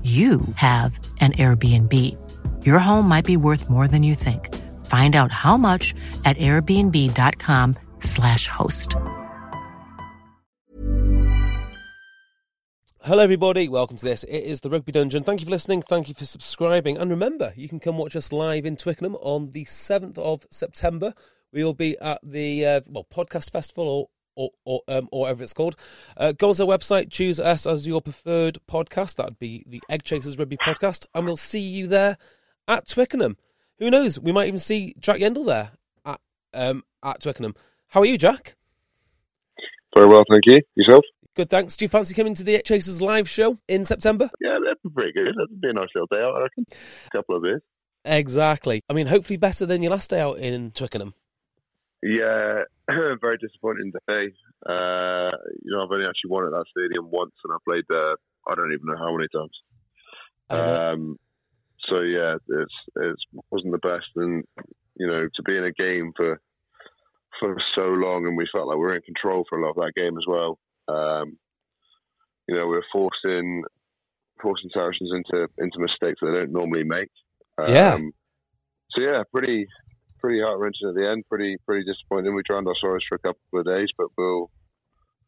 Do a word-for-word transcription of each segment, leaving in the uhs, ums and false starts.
you have an Airbnb. Your home might be worth more than you think. Find out how much at airbnb.com slash host. Hello everybody, welcome to this. It is the Rugby Dungeon. Thank you for listening, thank you for subscribing. And remember, you can come watch us live in Twickenham on the seventh of September. We will be at the uh, well podcast festival or or or, um, or whatever it's called. Uh, go to our website, choose us as your preferred podcast. That would be the Egg Chasers Rugby Podcast, and we'll see you there at Twickenham. Who knows? We might even see Jack Yeandle there at, um, at Twickenham. How are you, Jack? Very well, thank you. Yourself? Good, thanks. Do you fancy coming to the Egg Chasers live show in September? Yeah, that'd be pretty good. That'd be a nice little day out, I reckon. A couple of days. Exactly. I mean, hopefully better than your last day out in Twickenham. Yeah, very disappointing day. Uh, you know, I've only actually won at that stadium once, and I played there, I don't even know how many times. Uh-huh. Um, so yeah, it's it wasn't the best, and you know, to be in a game for for so long, and we felt like we were in control for a lot of that game as well. Um, you know, we were forcing forcing Saracens into into mistakes that they don't normally make. Um, yeah. So yeah, pretty. Pretty heart-wrenching at the end, pretty pretty disappointing. We drowned our sorrows for a couple of days, but we'll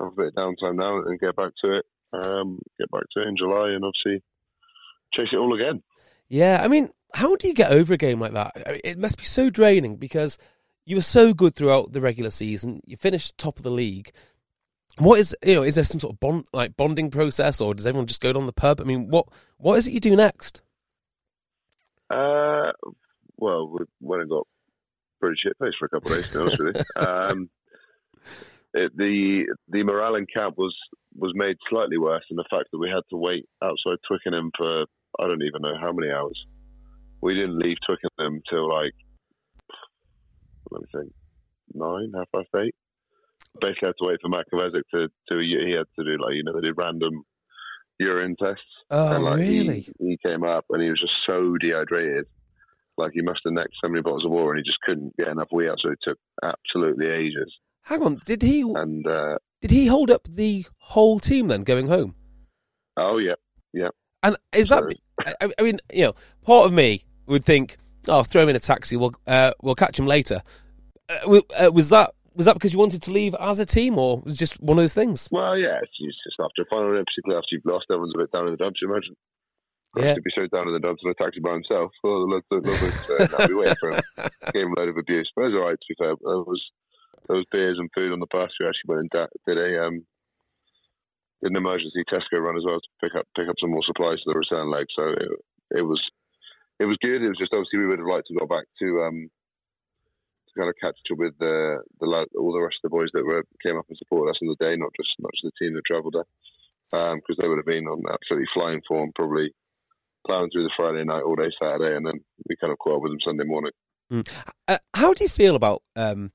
have a bit of downtime now and get back to it. Um, get back to it in July and obviously chase it all again. Yeah, I mean, how do you get over a game like that? I mean, it must be so draining because you were so good throughout the regular season. You finished top of the league. What is, you know, is there some sort of bond, like bonding process, or does everyone just go down the pub? I mean, what what is it you do next? Uh, well, when I got pretty shit place for a couple of days, to be honest with you. Um, it, the the morale in camp was, was made slightly worse in the fact that we had to wait outside Twickenham for I don't even know how many hours. We didn't leave Twickenham till like let me think nine, half past eight. Basically, had to wait for Matt Kvesic to to he had to do like you know they did random urine tests. Oh, and, like, really? He, he came up and he was just so dehydrated. Like he must have necked so many bottles of water, and he just couldn't get enough wee out, so it took absolutely ages. Hang on, did he? And uh, did he hold up the whole team then going home? Oh yeah, yeah. And is Sorry. that? I, I mean, you know, part of me would think, oh, throw him in a taxi. We'll uh, we'll catch him later. Uh, was that was that because you wanted to leave as a team, or was it just one of those things? Well, yeah, it's just after a final, particularly after you've lost, everyone's a bit down in the dumps. You imagine. Yeah. To be so down in the dumps in a taxi by himself. Oh, the love, the love was, uh, we waited for him. Gave him a load of abuse, but it was all right. To be fair, there was there was beers and food on the bus. We actually went and da- did a um, did an emergency Tesco run as well to pick up pick up some more supplies for the return leg. So it, it was it was good. It was just obviously we would have liked to go back to um, to kind of catch up with the the lad, all the rest of the boys that were came up and supported us on the day, not just not just the team that travelled there, because um, they would have been on absolutely flying form probably. Plowing through the Friday night, all day Saturday, and then we kind of caught up with them Sunday morning. Mm. Uh, how do you feel about um,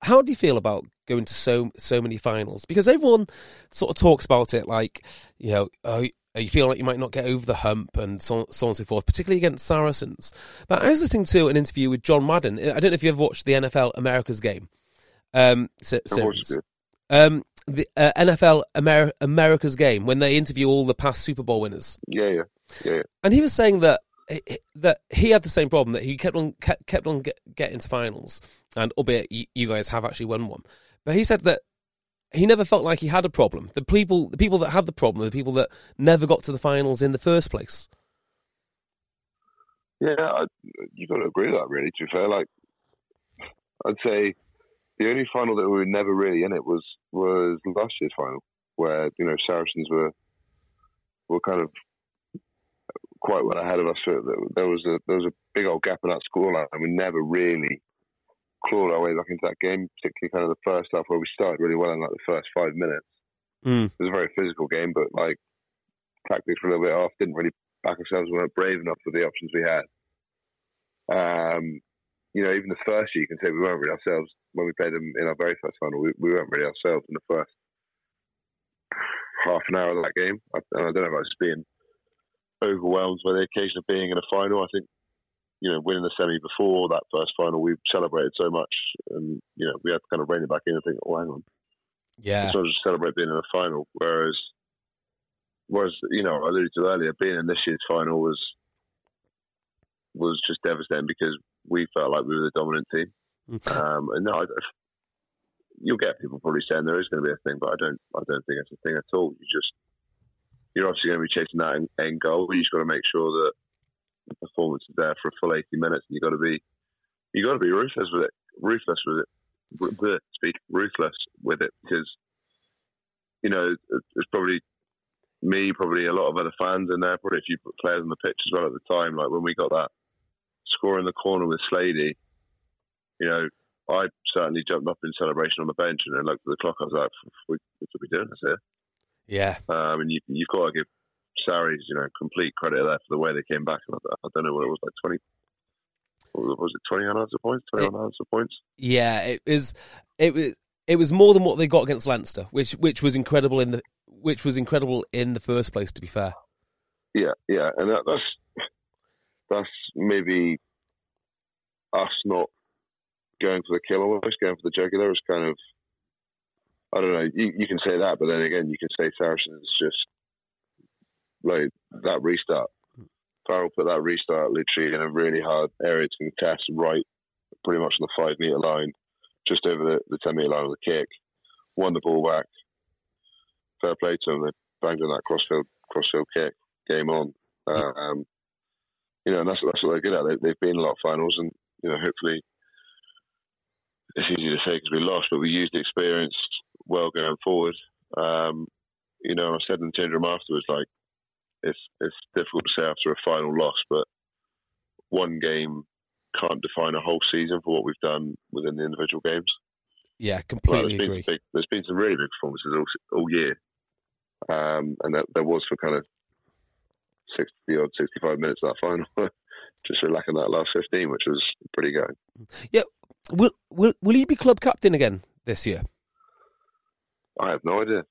how do you feel about going to so so many finals? Because everyone sort of talks about it, like you know, uh, you feel like you might not get over the hump, and so, so on and so forth. Particularly against Saracens. But I was listening to an interview with John Madden. I don't know if you ever watched the N F L America's Game um, series. Um, the uh, N F L Amer- America's Game when they interview all the past Super Bowl winners. Yeah, yeah. Yeah. And he was saying that that he had the same problem, that he kept on kept, kept on get, getting to finals, and albeit you guys have actually won one, but he said that he never felt like he had a problem. The people, the people that had the problem are the people that never got to the finals in the first place. Yeah, I, you've got to agree with that, really, to be fair. Like, I'd say the only final that we were never really in it was, was last year's final, where, you know, Saracens were were kind of quite well ahead of us. There was a, there was a big old gap in that scoreline, and we never really clawed our way back into that game, particularly kind of the first half where we started really well in like the first five minutes. Mm. It was a very physical game, but like tactics for a little bit off, didn't really back ourselves, we weren't brave enough with the options we had. Um, you know, even the first year, you can say we weren't really ourselves when we played them in our very first final. We, we weren't really ourselves in the first half an hour of that game. I, and I don't know if I was being overwhelmed by the occasion of being in a final. I think, you know, winning the semi before that first final, we celebrated so much, and you know, we had to kind of rein it back in and think, oh, hang on, yeah, sort of celebrate being in a final. Whereas, whereas you know, I alluded to earlier, being in this year's final was was just devastating because we felt like we were the dominant team. um, and no, I, you'll get people probably saying there is going to be a thing, but I don't, I don't think it's a thing at all. You just, you're obviously going to be chasing that end, end goal. You just got to make sure that the performance is there for a full eighty minutes, and you got to be, you got to be ruthless with it. Ruthless with it. R- speak ruthless with it, because you know it's probably me, probably a lot of other fans in there, probably a few players on the pitch as well at the time. Like when we got that score in the corner with Sladey, you know, I certainly jumped up in celebration on the bench and then looked at the clock. I was like, "What are we doing this here?" Yeah, um, and you, you've got to give Sarries, you know, complete credit there for the way they came back. And I don't know what it was, like twenty. What was it, twenty unanswered points? Twenty unanswered points. Yeah, it is. It was. It was more than what they got against Leinster, which which was incredible in the which was incredible in the first place. To be fair. Yeah, yeah, and that, that's that's maybe us not going for the kill, almost going for the jugular. Is kind of, I don't know. You, you can say that, but then again, you can say Saracens just. Like that restart, Farrell put that restart literally in a really hard area to contest, right, pretty much on the five metre line, just over the, the ten metre line with the kick. Won the ball back. Fair play to him. They banged on that crossfield crossfield kick. Game on. Um, you know, and that's that's what they're good at. They, they've been in a lot of finals, and you know, hopefully, it's easy to say because we lost, but we used the experience well going forward. Um, you know, I said in the change room afterwards, like. It's it's difficult to say after a final loss, but one game can't define a whole season for what we've done within the individual games. Yeah, completely like, agree. Big, there's been some really big performances all, all year, um, and that, there was for kind of sixty odd, sixty-five minutes of that final, just for lack of that last fifteen, which was pretty going. Yeah, will will will you be club captain again this year? I have no idea.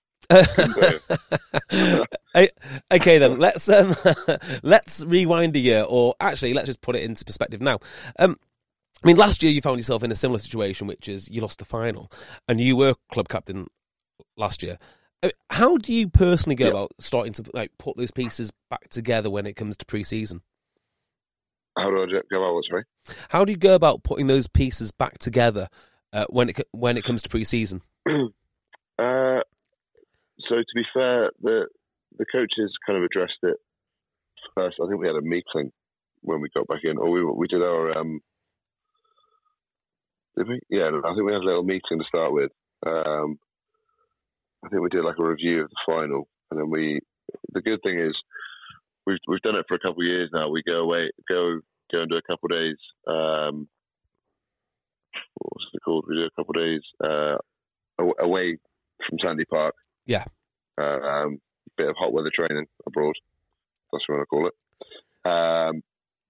Okay, then let's um, let's rewind a year, or actually, let's just put it into perspective now. Um, I mean, last year you found yourself in a similar situation, which is you lost the final, and you were club captain last year. How do you personally go yeah. about starting to like put those pieces back together when it comes to pre-season? How do I go about? Sorry, how do you go about putting those pieces back together uh, when it when it comes to pre-season? uh. So to be fair, the the coaches kind of addressed it first. I think we had a meeting when we got back in, or we we did our um, did we? Yeah, I think we had a little meeting to start with. Um, I think we did like a review of the final, and then we. The good thing is, we've we've done it for a couple of years now. We go away, go go and do a couple of days. Um, what was it called? We do a couple of days uh, away from Sandy Park. Yeah, a uh, um, bit of hot weather training abroad. That's what I call it. Um,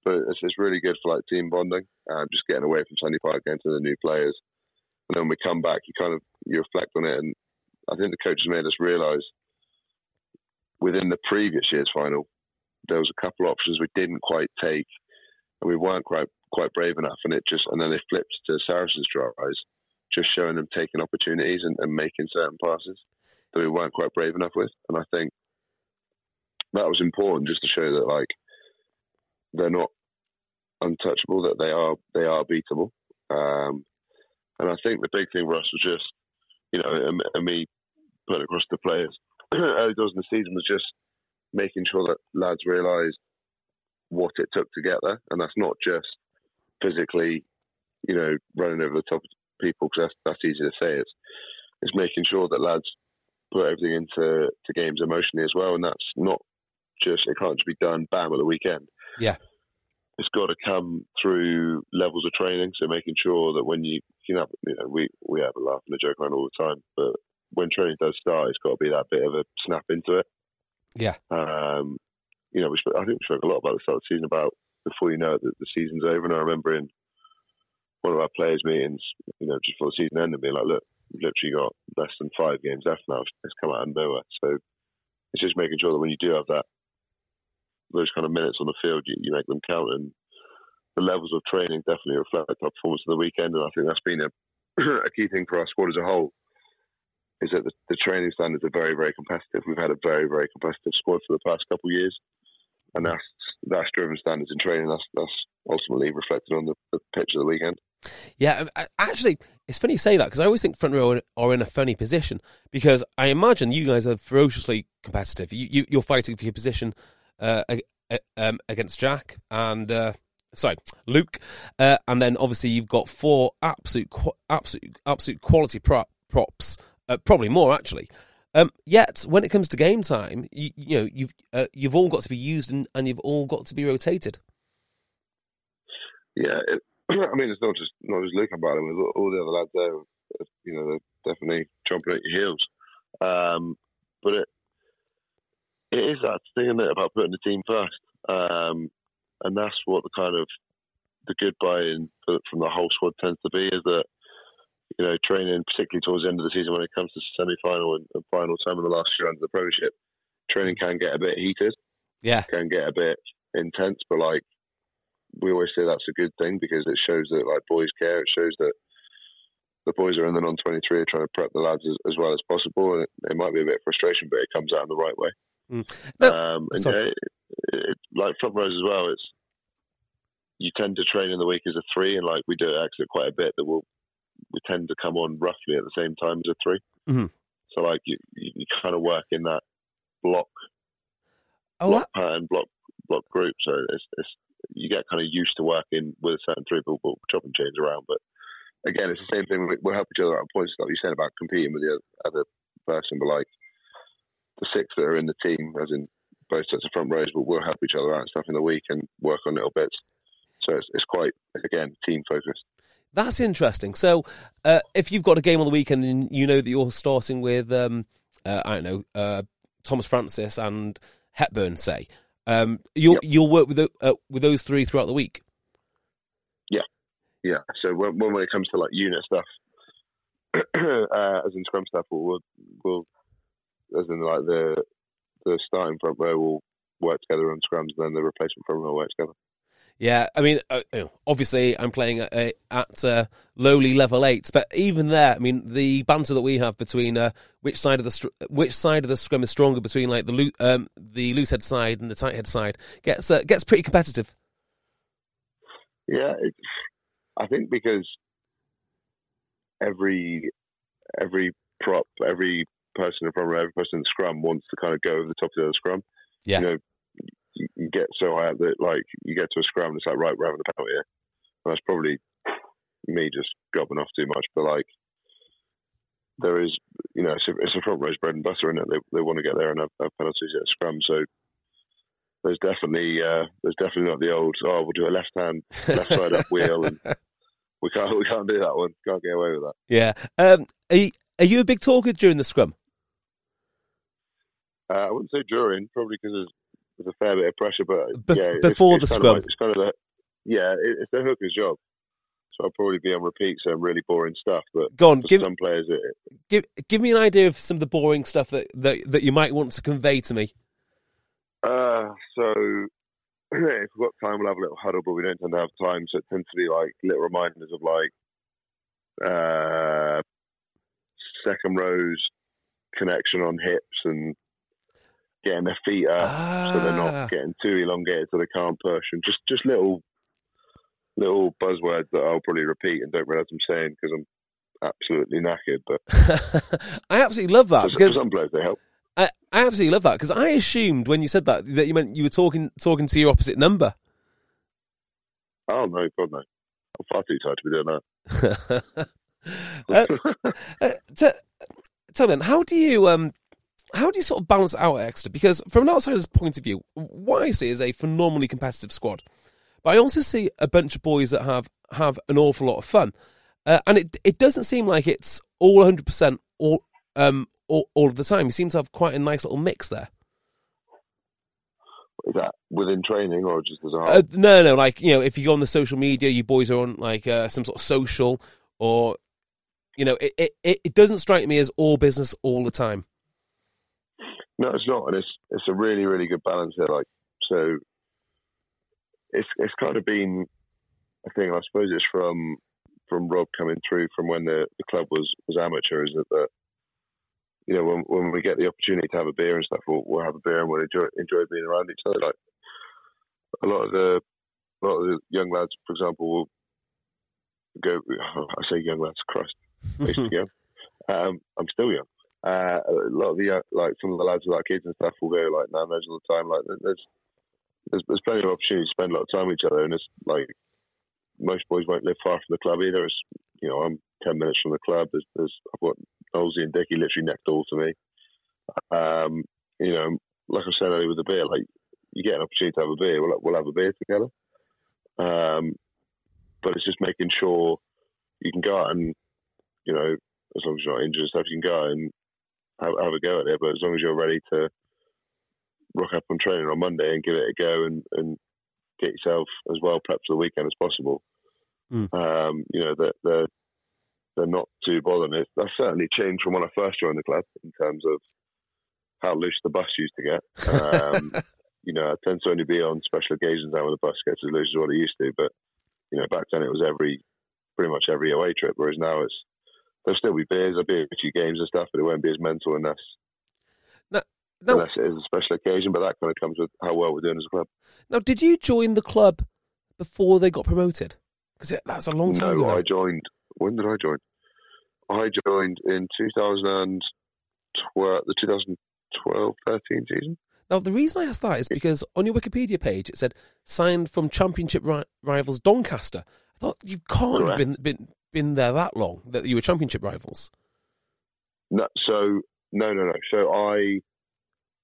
but it's, it's really good for like team bonding. Um, just getting away from Sandy Park, getting to the new players, and then when we come back, you kind of you reflect on it. And I think the coaches made us realise within the previous year's final, there was a couple of options we didn't quite take, and we weren't quite quite brave enough. And it just and then they flipped to Saracens' tries, just showing them taking opportunities and, and making certain passes. That we weren't quite brave enough with, and I think that was important just to show that like they're not untouchable, that they are they are beatable. Um, and I think the big thing for us was just, you know, and me put across the players. How he does in the season was just making sure that lads realised what it took to get there, and that's not just physically, you know, running over the top of people, because that's, that's easy to say. It's it's making sure that lads put everything into to games emotionally as well, and that's not just, it can't just be done bam at the weekend. Yeah, it's got to come through levels of training. So making sure that when you you know, you know we we have a laugh and a joke around all the time, but when training does start, it's got to be that bit of a snap into it. Yeah. Um, you know, we spoke, I think we spoke a lot about the start of the season, about before you know it, the, the season's over. And I remember in one of our players' meetings, you know, just before the season ended, being like, look, we've literally got less than five games left now. It's come out of nowhere. So it's just making sure that when you do have that, those kind of minutes on the field, you, you make them count. And the levels of training definitely reflect our performance of the weekend. And I think that's been a, a key thing for our squad as a whole, is that the, the training standards are very, very competitive. We've had a very, very competitive squad for the past couple of years, and that's that's driven standards in training. That's that's ultimately reflected on the, the pitch of the weekend. Yeah, actually, it's funny you say that, because I always think front row are in a funny position, because I imagine you guys are ferociously competitive. You, you you're fighting for your position uh, um, against Jack and uh, sorry Luke, uh, and then obviously you've got four absolute absolute absolute quality prop, props. Uh, probably more, actually. Um, yet, when it comes to game time, you, you know, you've uh, you've all got to be used, and, and you've all got to be rotated. Yeah, it, I mean, it's not just not just looking about them. All, all the other lads there, you know, they're definitely chomping at your heels. Um, but it it is that thing, isn't it, about putting the team first, um, and that's what the kind of the good buy-in from the whole squad tends to be, is that, you know, training, particularly towards the end of the season when it comes to semi-final and, and final time in the last few rounds of the Premiership, training can get a bit heated. Yeah. Can get a bit intense, but, like, we always say that's a good thing, because it shows that, like, boys care. It shows that the boys are in the non twenty-three are trying to prep the lads as, as well as possible. And it, it might be a bit of frustration, but it comes out in the right way. Mm. No, um, and, yeah, it, it, like, front rows as well, it's, you tend to train in the week as a three, and, like, we do it actually quite a bit, that we'll, we tend to come on roughly at the same time as a three. Mm-hmm. So, like, you, you, you kind of work in that block, oh, block that... pattern, block block group. So it's, it's, you get kind of used to working with a certain three, but we'll chop and change around. But again, it's the same thing. We'll help each other out on points, like you said about competing with the other person. But, like, the six that are in the team, as in both sets of front rows, but we'll help each other out and stuff in the week and work on little bits. So it's, it's quite, again, team focused. That's interesting. So, uh, if you've got a game on the weekend and you know that you're starting with, um, uh, I don't know, uh, Thomas Francis and Hepburn, say, um, you'll yep. you'll work with the, uh, with those three throughout the week. Yeah, yeah. So when, when it comes to, like, unit stuff, uh, as in scrum stuff, we'll, we'll as in, like, the the starting front row will work together on scrums, and then the replacement front row will work together. Yeah, I mean, obviously I'm playing at, at uh, lowly level eight, but even there, I mean, the banter that we have between uh, which side of the str- which side of the scrum is stronger between, like, the loo- um, the loose head side and the tight head side gets uh, gets pretty competitive. Yeah, it's, I think because every every prop, every person in front row, every person in scrum wants to kind of go over the top of the other scrum. Yeah. You know, you get so high up that, like, you get to a scrum and it's like, right, we're having a penalty here. And that's probably me just gobbing off too much, but, like, there is, you know, it's a, it's a front row's bread and butter, isn't it? They, they want to get there and have, have penalties at a scrum, so there's definitely uh, there's definitely not the old, oh, we'll do a left hand, left side up wheel, and we can't we can't do that one, can't get away with that. Yeah. Um, are you, are you a big talker during the scrum? Uh, I wouldn't say during, probably because there's There's a fair bit of pressure, but Be- yeah, before it's, it's the scrum, like, it's kind of the, yeah, it, it's the hooker's job. So I'll probably be on repeat, so I'm really boring stuff. But go on, give some players. It, give give me an idea of some of the boring stuff that, that, that you might want to convey to me. Uh, so if we've got time, we'll have a little huddle, but we don't tend to have time, so it tends to be like little reminders of, like, uh, second rows connection on hips and getting their feet up, ah. so they're not getting too elongated, so they can't push, and just, just little little buzzwords that I'll probably repeat and don't realise I'm saying because I'm absolutely knackered. But I absolutely love that. Because some players they help. I, I absolutely love that because I assumed when you said that that you meant you were talking talking to your opposite number. Oh no, God no! I'm far too tired to be doing that. uh, uh, tell me, how do you um, how do you sort of balance out Exeter? Because from an outsider's point of view, what I see is a phenomenally competitive squad, but I also see a bunch of boys that have have an awful lot of fun, uh, and it it doesn't seem like it's all one hundred percent all um all, all of the time. You seem to have quite a nice little mix there. Is that within training or just as a whole? Uh, no, no, like, you know, if you go on the social media, you boys are on, like, uh, some sort of social or, you know, it, it, it doesn't strike me as all business all the time. No, it's not. And it's it's a really, really good balance there. Like, so it's it's kind of been a thing, I suppose it's from from Rob coming through from when the, the club was, was amateur, is that the, you know, when when we get the opportunity to have a beer and stuff, we'll, we'll have a beer and we'll enjoy, enjoy being around each other. Like a lot of the a lot of the young lads, for example, will go. Oh, I say young lads, Christ, ago. Um, I'm still young. Uh, a lot of the like some of the lads with our kids and stuff will go like nanos all the time. Like there's there's there's plenty of opportunities to spend a lot of time with each other, and it's like most boys won't live far from the club either. It's, you know, I'm ten minutes from the club. There's, there's I've got Olsey and Dickie literally next door to me. Um, you know, like I said earlier with the beer, like you get an opportunity to have a beer, we'll, we'll have a beer together. Um, but it's just making sure you can go out and, you know, as long as you're not injured and stuff, you can go out and have, have a go at it. But as long as you're ready to rock up on training on Monday and give it a go and, and get yourself as well prepped for the weekend as possible. Mm. Um, you know, that the they're not too bothered. It, that's certainly changed from when I first joined the club in terms of how loose the bus used to get. Um, you know, I tend to only be on special occasions now when the bus gets as loose as what it used to. But, you know, back then it was every pretty much every away trip, whereas now it's there'll still be beers, there'll be a few games and stuff, but it won't be as mental unless, no, no. unless it is a special occasion. But that kind of comes with how well we're doing as a club. Now, did you join the club before they got promoted? Because that's a long time no, ago. I joined... When did I join? I joined in two thousand twelve, the twenty twelve thirteen season. Now, the reason I asked that is because on your Wikipedia page, it said, signed from Championship ri- rivals Doncaster. I thought you can't Correct. have been, been been there that long, that you were Championship rivals. No, so, no, no, no. So I...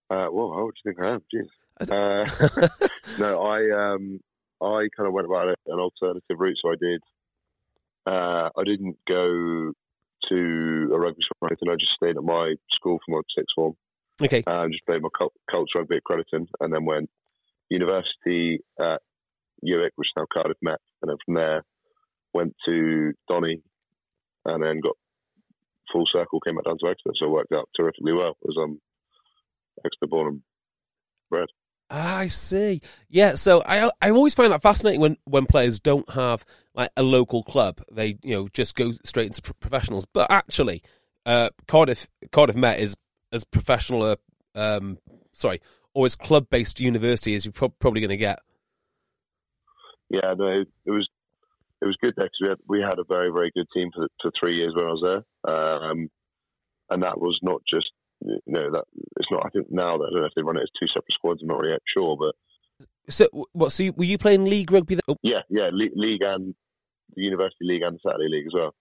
Uh, well, how do you think I am? Jeez. Uh, no, I, um, I kind of went about it an alternative route, so I did... Uh, I didn't go to a rugby school or anything. I just stayed at my school for my sixth form. Okay. And um, just played my cult, Colts rugby at Crediton and then went university at U I C, which is now Cardiff Met. And then from there, went to Donny and then got full circle, came back down to Exeter. So it worked out terrifically well as I'm um, Exeter born and bred. I see. Yeah, so I I always find that fascinating when, when players don't have like a local club. They, you know, just go straight into pro- professionals. But actually, uh, Cardiff Cardiff Met is as professional a um sorry, or as club based university as you're pro- probably going to get. Yeah, no, it, it was it was good there because we, we had a very very good team for, the, for three years when I was there, um, and that was not just. You know, that it's not. I think now that I don't know if they run it as two separate squads. I'm not really sure, but so what? So you, were you playing league rugby? That... Oh. Yeah, yeah, league, league and the university league and the Saturday league as well.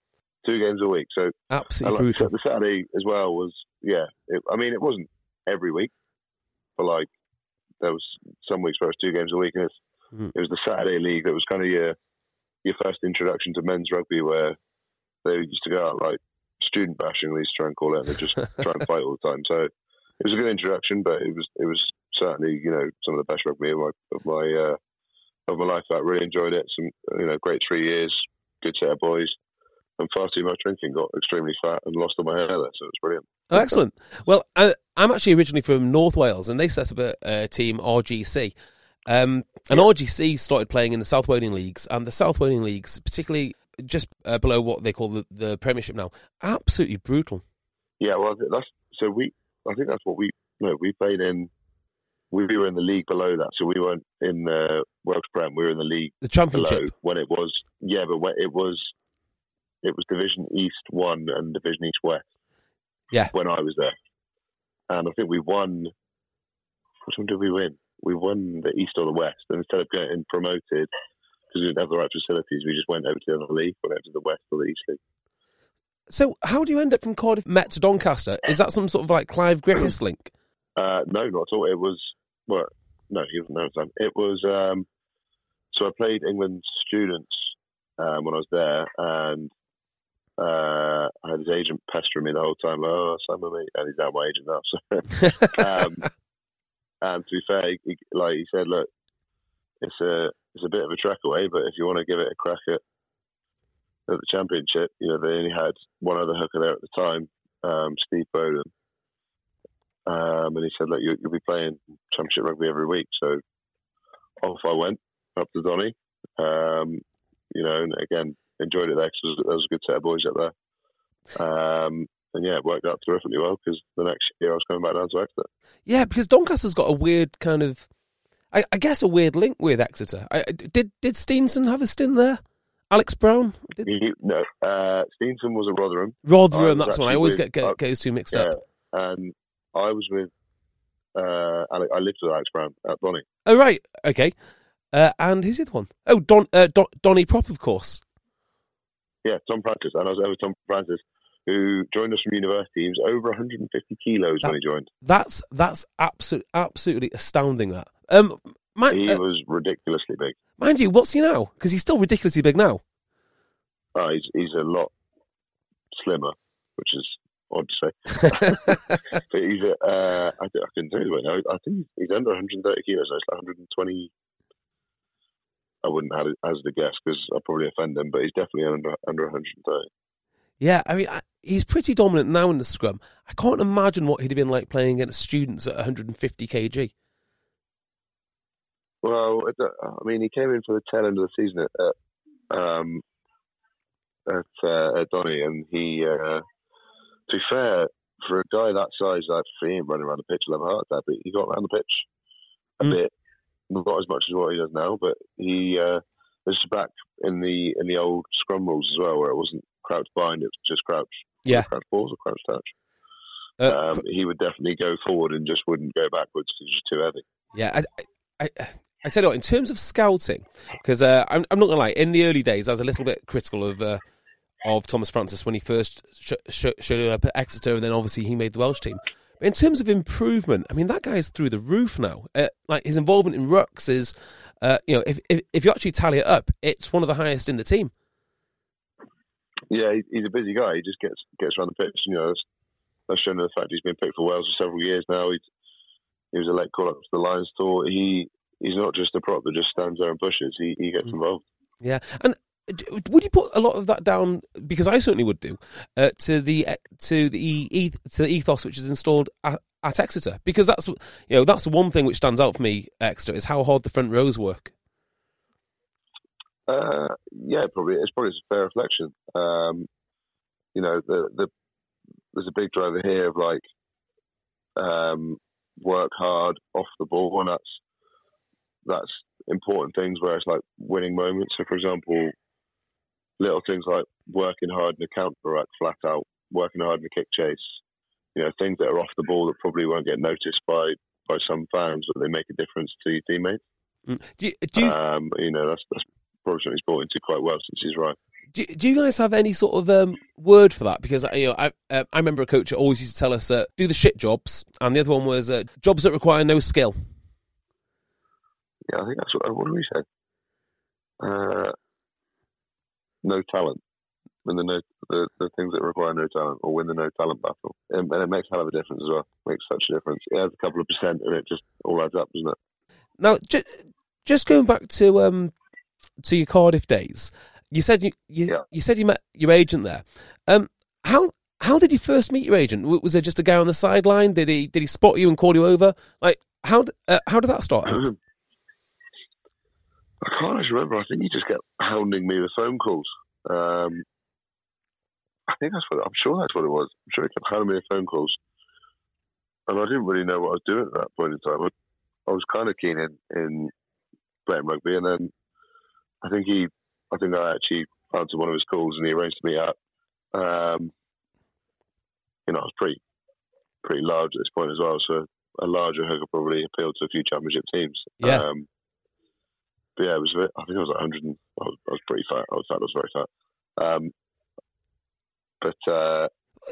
Two games a week. So absolutely like, brutal. The Saturday as well was yeah. It, I mean, it wasn't every week, but like there was some weeks where it was two games a week, and it's, mm. it was the Saturday league that was kind of your your first introduction to men's rugby, where they used to go out like. Student bashing, they try and call it, and they just try and fight all the time. So it was a good introduction, but it was it was certainly, you know, some of the best rugby of my of my, uh, of my life. I really enjoyed it. Some, you know, great three years, good set of boys, and far too much drinking. Got extremely fat and lost all my hair there, so it was brilliant. Oh, excellent. Well, I, I'm actually originally from North Wales, and they set up a, a team R G C. Um, and yeah. R G C started playing in the South Walian leagues, and the South Walian leagues, particularly. Just uh, below what they call the, the Premiership now, absolutely brutal. Yeah, well, that's so we. I think that's what we. No, we played in. We were in the league below that, so we weren't in the Welsh Prem. We were in the league, the Championship, below when it was. Yeah, but when it was it was Division East one and Division East West. Yeah. When I was there. And I think we won, which one did we win? We won the East or the West. And instead of getting promoted, because we didn't have the right facilities, we just went over to the other league, went over to the West or the East League. So how do you end up from Cardiff Met to Doncaster? Is that some sort of like Clive Griffiths link? Uh, no, not at all. It was, well, no, he wasn't there at the time. It was, um, so I played England students um, when I was there, and uh, I had his agent pestering me the whole time, like, oh, sign with me, and he's now my agent now. So. um, and to be fair, he, like he said, look, it's a, it's a bit of a trek away, but if you want to give it a crack at, at the championship, you know, they only had one other hooker there at the time, um, Steve Bowden. Um, and he said, look, you'll, you'll be playing championship rugby every week. So off I went, up to Donny. Um, you know, and again, enjoyed it there because there was a good set of boys up there. Um, and yeah, it worked out terrifically well because the next year I was coming back down to Exeter. Yeah, because Doncaster's got a weird kind of, I, I guess, a weird link with Exeter. I, did did Steenson have a stint there? Alex Brown? Did... He, no, uh, Steenson was at Rotherham. Rotherham, that's one. I always with, get those two mixed yeah, up. And I was with, uh, Alex, I lived with Alex Brown at Donny. Oh, right. Okay. Uh, and who's the other one? Oh, Don, uh, Don, Donny Prop, of course. Yeah, Tom Prattis. And I was there with Tom Francis, who joined us from university. He was over one hundred fifty kilos that, when he joined. That's that's absolutely, absolutely astounding, that. Um, my, he uh, was ridiculously big. Mind you, what's he now? Because he's still ridiculously big now. Oh, he's, he's a lot slimmer, which is... odd to say. But he's, uh, I, I couldn't tell you right now. I think he's under one hundred thirty kilos. So it's like one hundred twenty. I wouldn't have it as the guess because I'll probably offend him, but he's definitely under, under one hundred thirty. Yeah, I mean, I, he's pretty dominant now in the scrum. I can't imagine what he'd have been like playing against students at one hundred fifty kilograms. Well, I mean, he came in for the tail end of the season at, um, at, uh, at Donny, and he... Uh, to be fair, for a guy that size, like for him running around the pitch, he'll have a heart attack, but he got around the pitch a mm. bit. Not as much as what he does now, but he uh, was back in the in the old scrum rules as well, where it wasn't crouch bind, it was just crouch. Yeah. Crouch balls or crouch touch. Uh, um, he would definitely go forward and just wouldn't go backwards because he was too heavy. Yeah, I, I, I tell you what, in terms of scouting, because uh, I'm, I'm not going to lie, in the early days, I was a little bit critical of... Uh, of Thomas Francis when he first sh- sh- showed up at Exeter, and then obviously he made the Welsh team. But in terms of improvement, I mean, that guy's through the roof now. Uh, like, his involvement in rucks is, uh, you know, if, if if you actually tally it up, it's one of the highest in the team. Yeah, he, he's a busy guy. He just gets gets around the pitch. You know, that's, that's shown in the fact he's been picked for Wales for several years now. He's, he was a late call-up to the Lions tour. He, he's not just a prop that just stands there and pushes. He, he gets involved. Yeah, and would you put a lot of that down, because I certainly would do, uh, to the to the to the ethos which is installed at, at Exeter? Because that's you know that's the one thing which stands out for me. Exeter is how hard the front rows work. Uh, yeah, probably it's probably a fair reflection. Um, you know, the, the there's a big driver here of like um, work hard off the ball, and that's that's important things where it's like winning moments. So, for example, little things like working hard in a counter-rack flat out, working hard in a kick chase, you know, things that are off the ball that probably won't get noticed by, by some fans, but they make a difference to your teammates. Mm. Do you, do you, um, you know, that's, that's probably something he's bought into quite well since he's right. Do, do you guys have any sort of um, word for that? Because, you know, I uh, I remember a coach always used to tell us, uh, do the shit jobs, and the other one was uh, jobs that require no skill. Yeah, I think that's what, what did we say? Uh... no talent, win the no the, the things that require no talent, or win the no talent battle, and, and it makes a hell of a difference as well. It makes such a difference. It adds a couple of percent, and it just all adds up, doesn't it? Now, ju- just going back to um to your Cardiff days, you said you you, yeah. you said you met your agent there. Um, how how did you first meet your agent? Was there just a guy on the sideline? Did he did he spot you and call you over? Like how uh, how did that start? I can't actually remember. I think he just kept hounding me with phone calls. Um, I think that's what, I'm sure that's what it was. I'm sure he kept hounding me with phone calls. And I didn't really know what I was doing at that point in time. I was kind of keen in, in playing rugby. And then I think he, I think I actually answered one of his calls and he arranged to meet up. Um, you know, I was pretty pretty large at this point as well, so a larger hooker probably appealed to a few championship teams. Yeah. Um, but yeah, it was. I think I was like one hundred. And, I, was, I was pretty fat. I was fat. I was very fat. Um, but uh,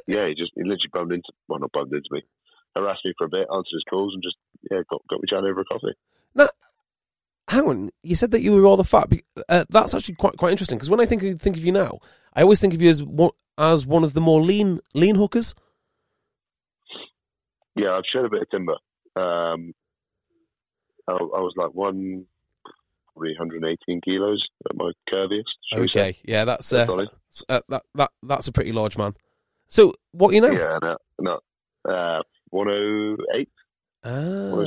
yeah, he just he literally bummed into well, not bummed into me. Harassed me for a bit, answered his calls, and just yeah, got got me chatting over a coffee. No. Hang on, you said that you were rather fat. Uh, that's actually quite quite interesting, because when I think think of you now, I always think of you as one, as one of the more lean lean hookers. Yeah, I've shed a bit of timber. Um, I, I was like one, probably one hundred eighteen kilos at my curviest. Okay, yeah, that's uh, uh, that that that's a pretty large man. So what are you now? Yeah, no, no uh, one oh eight. Ah. one oh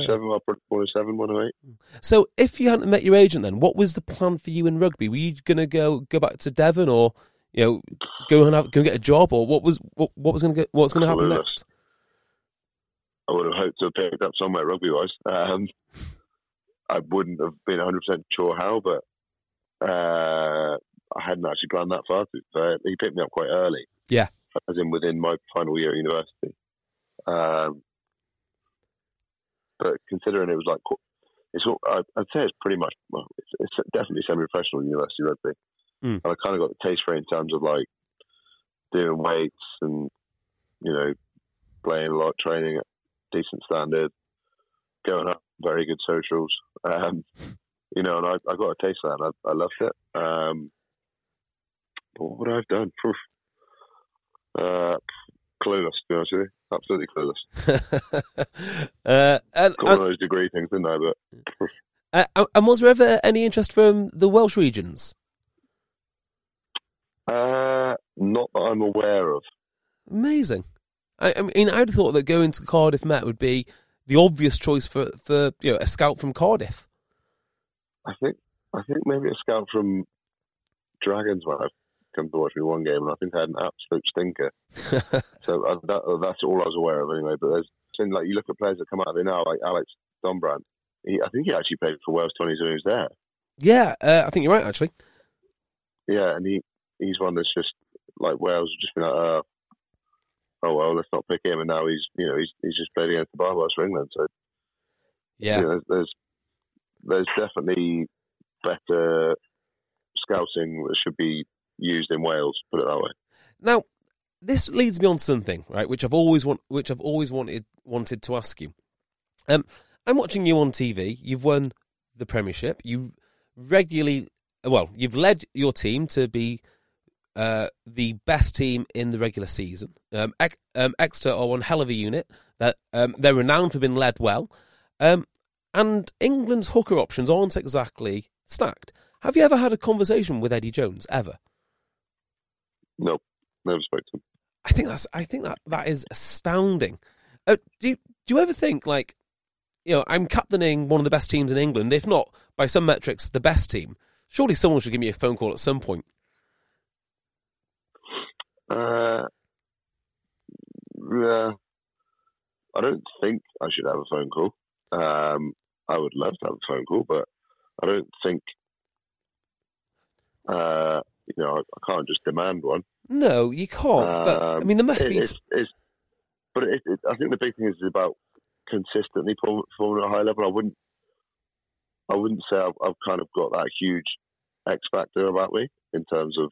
seven, one oh eight. So if you hadn't met your agent then, what was the plan for you in rugby? Were you going to go go back to Devon, or you know, go and have, go and get a job, or what was what, what was going to what's going to happen next? I would have hoped to have picked up somewhere rugby-wise. Um, I wouldn't have been one hundred percent sure how, but uh, I hadn't actually planned that far. So he picked me up quite early. Yeah. As in within my final year at university. Um But considering it was like, it's all, I'd say it's pretty much, well, it's, it's definitely semi-professional university rugby. Mm. And I kind of got the taste for it in terms of like doing weights and, you know, playing a lot, training at decent standard, going up very good socials. Um, you know, and I, I got a taste of that. And I, I loved it. Um, but what would I have done? Poof. Uh, clueless, to be honest with you. Absolutely clueless. uh, and, Got one and, of those degree things, didn't I? But uh, and was there ever any interest from the Welsh regions? Uh, not that I'm aware of. Amazing. I, I mean, I'd have thought that going to Cardiff Met would be the obvious choice for, for you know, a scout from Cardiff. I think I think maybe a scout from Dragons might have come to watch me one game, and I think I had an absolute stinker. so uh, that, that's all I was aware of, anyway. But there's like you look at players that come out of it now, like Alex Brown. He, I think he actually played for Wales twenties when he was there. Yeah, uh, I think you're right, actually. Yeah, and he he's one that's just like Wales have just been like, uh, oh well, let's not pick him, and now he's you know he's he's just played against the Barbers for England. So yeah, you know, there's there's definitely better scouting that should be used in Wales, put it that way. Now, this leads me on to something, right? Which I've always want, which I've always wanted wanted to ask you. Um, I'm watching you on T V. You've won the Premiership. You regularly, well, you've led your team to be uh, the best team in the regular season. Um, Ex- um, Exeter are one hell of a unit. That um, they're renowned for being led well, um, and England's hooker options aren't exactly stacked. Have you ever had a conversation with Eddie Jones ever? No, never spoke to him. I think that's. I think that, that is astounding. Uh, do you, do you ever think like, you know, I'm captaining one of the best teams in England, if not by some metrics the best team. Surely someone should give me a phone call at some point. Uh, yeah, I don't think I should have a phone call. Um, I would love to have a phone call, but I don't think. Uh, you know, I, I can't just demand one. No, you can't. Um, but I mean, there must it, be. It's, it's, but it, it, I think the big thing is about consistently performing at a high level. I wouldn't, I wouldn't say I've, I've kind of got that huge X factor about me in terms of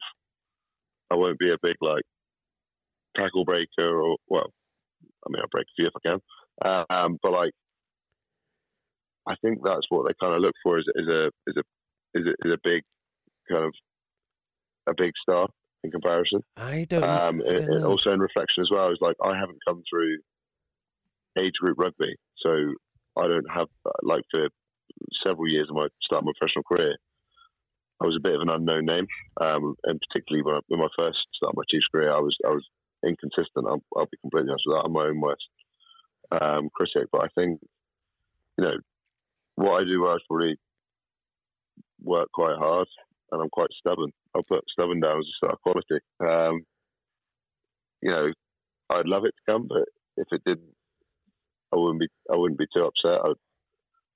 I won't be a big like tackle breaker or well, I mean, I'll break a few if I can. Uh, um, but like, I think that's what they kind of look for is, is a is a is a, is a big kind of. A big star in comparison. I don't, um, I don't it, know. Also, in reflection as well, is like I haven't come through age group rugby, so I don't have like for several years of my start of my professional career, I was a bit of an unknown name, um, and particularly when I, when I first started my Chiefs career, I was I was inconsistent. I'll, I'll be completely honest with that. I'm my own worst um, critic, but I think you know what I do. Well, I probably work quite hard, and I'm quite stubborn. I'll put stubborn down as a sort of quality. Um, you know, I'd love it to come, but if it didn't, I wouldn't be. I wouldn't be too upset. I'd,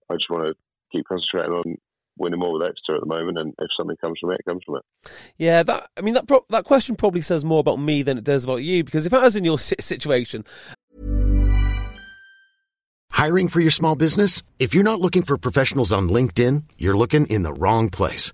I just want to keep concentrating on winning more with Exeter at the moment, and if something comes from it, it comes from it. Yeah, that I mean, that pro- that question probably says more about me than it does about you, because if I was in your situation... Hiring for your small business? If you're not looking for professionals on LinkedIn, you're looking in the wrong place.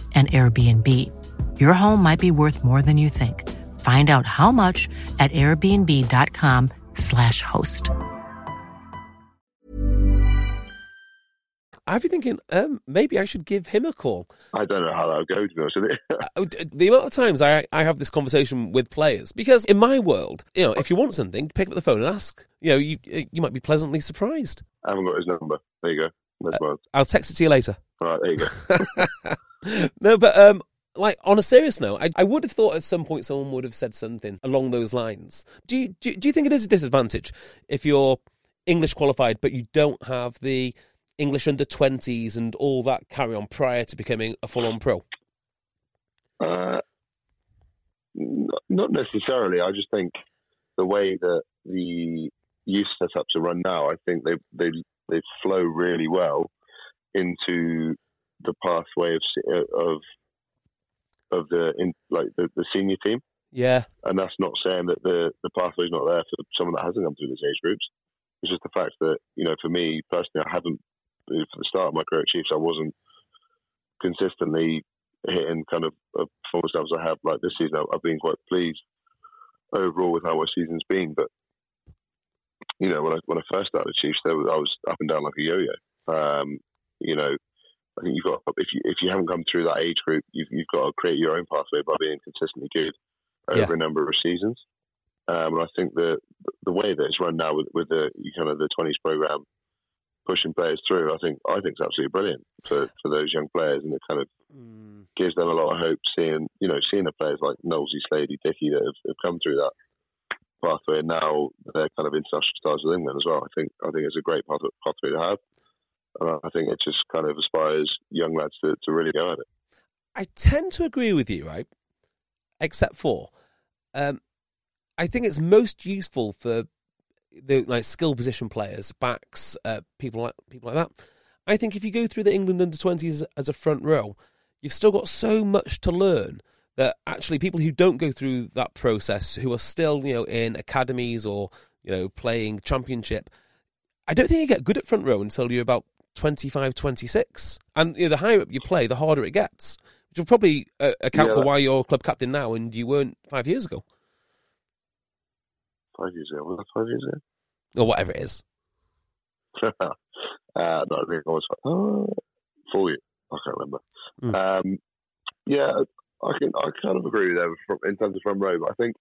an Airbnb. Your home might be worth more than you think. Find out how much at airbnb.com slash host. I'd be thinking, um, maybe I should give him a call. I don't know how that would go, to be honest with you. The amount of times I, I have this conversation with players, because in my world, you know, if you want something, pick up the phone and ask. You know, you, you might be pleasantly surprised. I haven't got his number. There you go. Uh, I'll text it to you later. All right, there you go. No, but um, like on a serious note, I, I would have thought at some point someone would have said something along those lines. Do you do, do you think it is a disadvantage if you're English qualified but you don't have the English under twenties and all that carry on prior to becoming a full on pro? Uh, not necessarily. I just think the way that the youth setups are run now, I think they they. they flow really well into the pathway of of of the in, like the, the senior team. Yeah, and that's not saying that the the pathway's not there for someone that hasn't come through those age groups. It's just the fact that, you know, for me personally, I haven't. For the start of my career at Chiefs, I wasn't consistently hitting kind of a performance levels I have like this season. I've been quite pleased overall with how my season's been, but. You know, when I when I first started Chiefs, there was, I was up and down like a yo-yo. Um, you know, I think you've got if you if you haven't come through that age group, you've you've got to create your own pathway by being consistently good over yeah. a number of seasons. Um, and I think the the way that it's run now with with the kind of the twenties program pushing players through, I think I think it's absolutely brilliant for, for those young players, and it kind of mm. gives them a lot of hope. Seeing you know seeing the players like Olsey, Sladey, Dickie that have, have come through that pathway, and now they're kind of international stars with England as well. I think I think it's a great pathway, pathway to have, and I think it just kind of inspires young lads to, to really go at it. I tend to agree with you, right? Except for, um, I think it's most useful for the like skill position players, backs, uh, people like people like that. I think if you go through the England under twenties as a front row, you've still got so much to learn. That actually people who don't go through that process, who are still, you know, in academies or, you know, playing championship, I don't think you get good at front row until you're about twenty-five, twenty-six. And, you know, the higher up you play, the harder it gets, which will probably uh, account yeah. for why you're club captain now and you weren't five years ago. Five years ago? Was that five years ago? Or whatever it is. uh, no, I think I was like, oh, four years. I can't remember. Mm. Um, yeah, I can I kind of agree with them in terms of front row, but I think,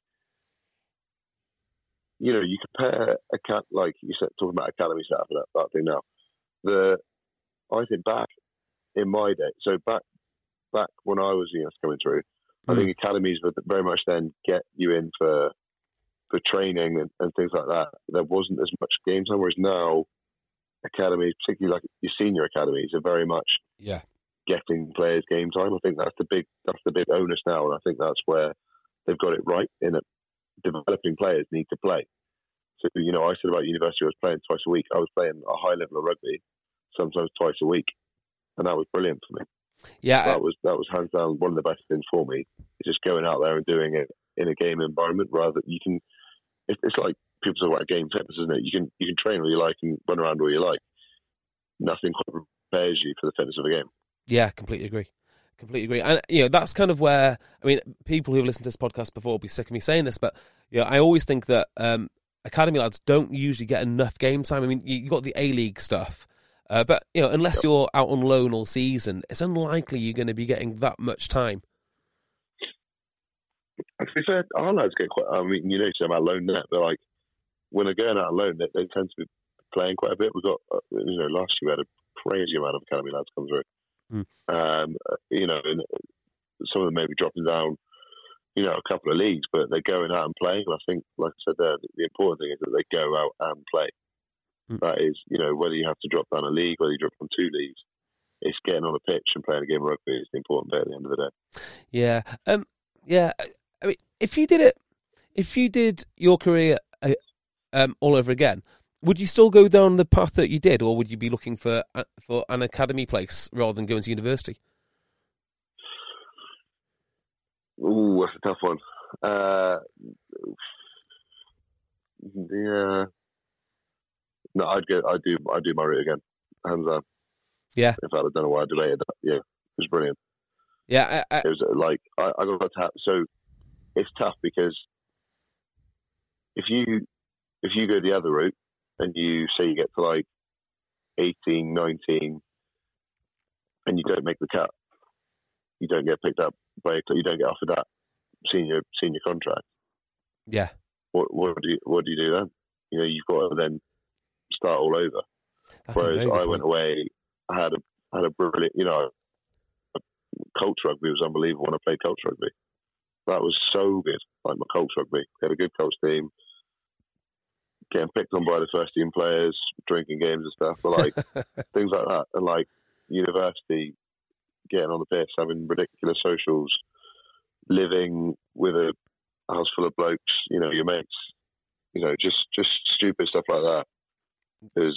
you know, you compare a cat like you said, talking about academy setup and that, that thing now. The I think back in my day, so back back when I was young, know, coming through, mm. I think academies would very much then get you in for for training and, and things like that. There wasn't as much game time, whereas now academies, particularly like your senior academies, are very much yeah. getting players game time. I think that's the big that's the big onus now, and I think that's where they've got it right in it. Developing players need to play. So, you know, I said about university, I was playing twice a week. I was playing a high level of rugby, sometimes twice a week, and that was brilliant for me. Yeah, that I, was that was hands down one of the best things for me. It's just going out there and doing it in a game environment. Rather, you can. It, it's like people talk about game fitness, isn't it? You can you can train all you like and run around all you like. Nothing quite prepares you for the fitness of a game. Yeah, completely agree. completely agree. And, you know, that's kind of where, I mean, people who've listened to this podcast before will be sick of me saying this, but, you know, I always think that um, academy lads don't usually get enough game time. I mean, you, you've got the A-League stuff, uh, but, you know, unless you're out on loan all season, it's unlikely you're going to be getting that much time. To be fair, our lads get quite, I mean, you know, I'm out loan now, they're like, when they're going out loan, they, they tend to be playing quite a bit. We've got, you know, last year we had a crazy amount of academy lads come through. Mm. Um, you know, and some of them may be dropping down, you know, a couple of leagues, but they're going out and playing. And I think, like I said there, the important thing is that they go out and play. Mm. That is, you know, whether you have to drop down a league, whether you drop down two leagues, it's getting on a pitch and playing a game of rugby is the important bit at the end of the day. Yeah. Um, yeah. I mean, if you did it, if you did your career uh, um, all over again, would you still go down the path that you did, or would you be looking for uh, for an academy place rather than going to university? Ooh, that's a tough one. Uh, yeah, no, I'd go. I do. I do my route again, hands down. Yeah. If I'd have done a while delayed, that yeah, it was brilliant. Yeah, I, I... it was like I, I got tapped. So it's tough because if you if you go the other route. And you say you get to like eighteen, nineteen, and you don't make the cut, you don't get picked up by, you don't get offered that senior senior contract. Yeah. What what do you, what do you do then? You know, you've got to then start all over. That's Whereas I went away, I had a had a brilliant, you know, Colt rugby was unbelievable when I played Colt rugby. That was so good. Like my Colt rugby, we had a good Colts team. Getting picked on by the first team players, drinking games and stuff, but like things like that, and like university, getting on the piss, having ridiculous socials, living with a house full of blokes, you know, your mates, you know, just just stupid stuff like that. Because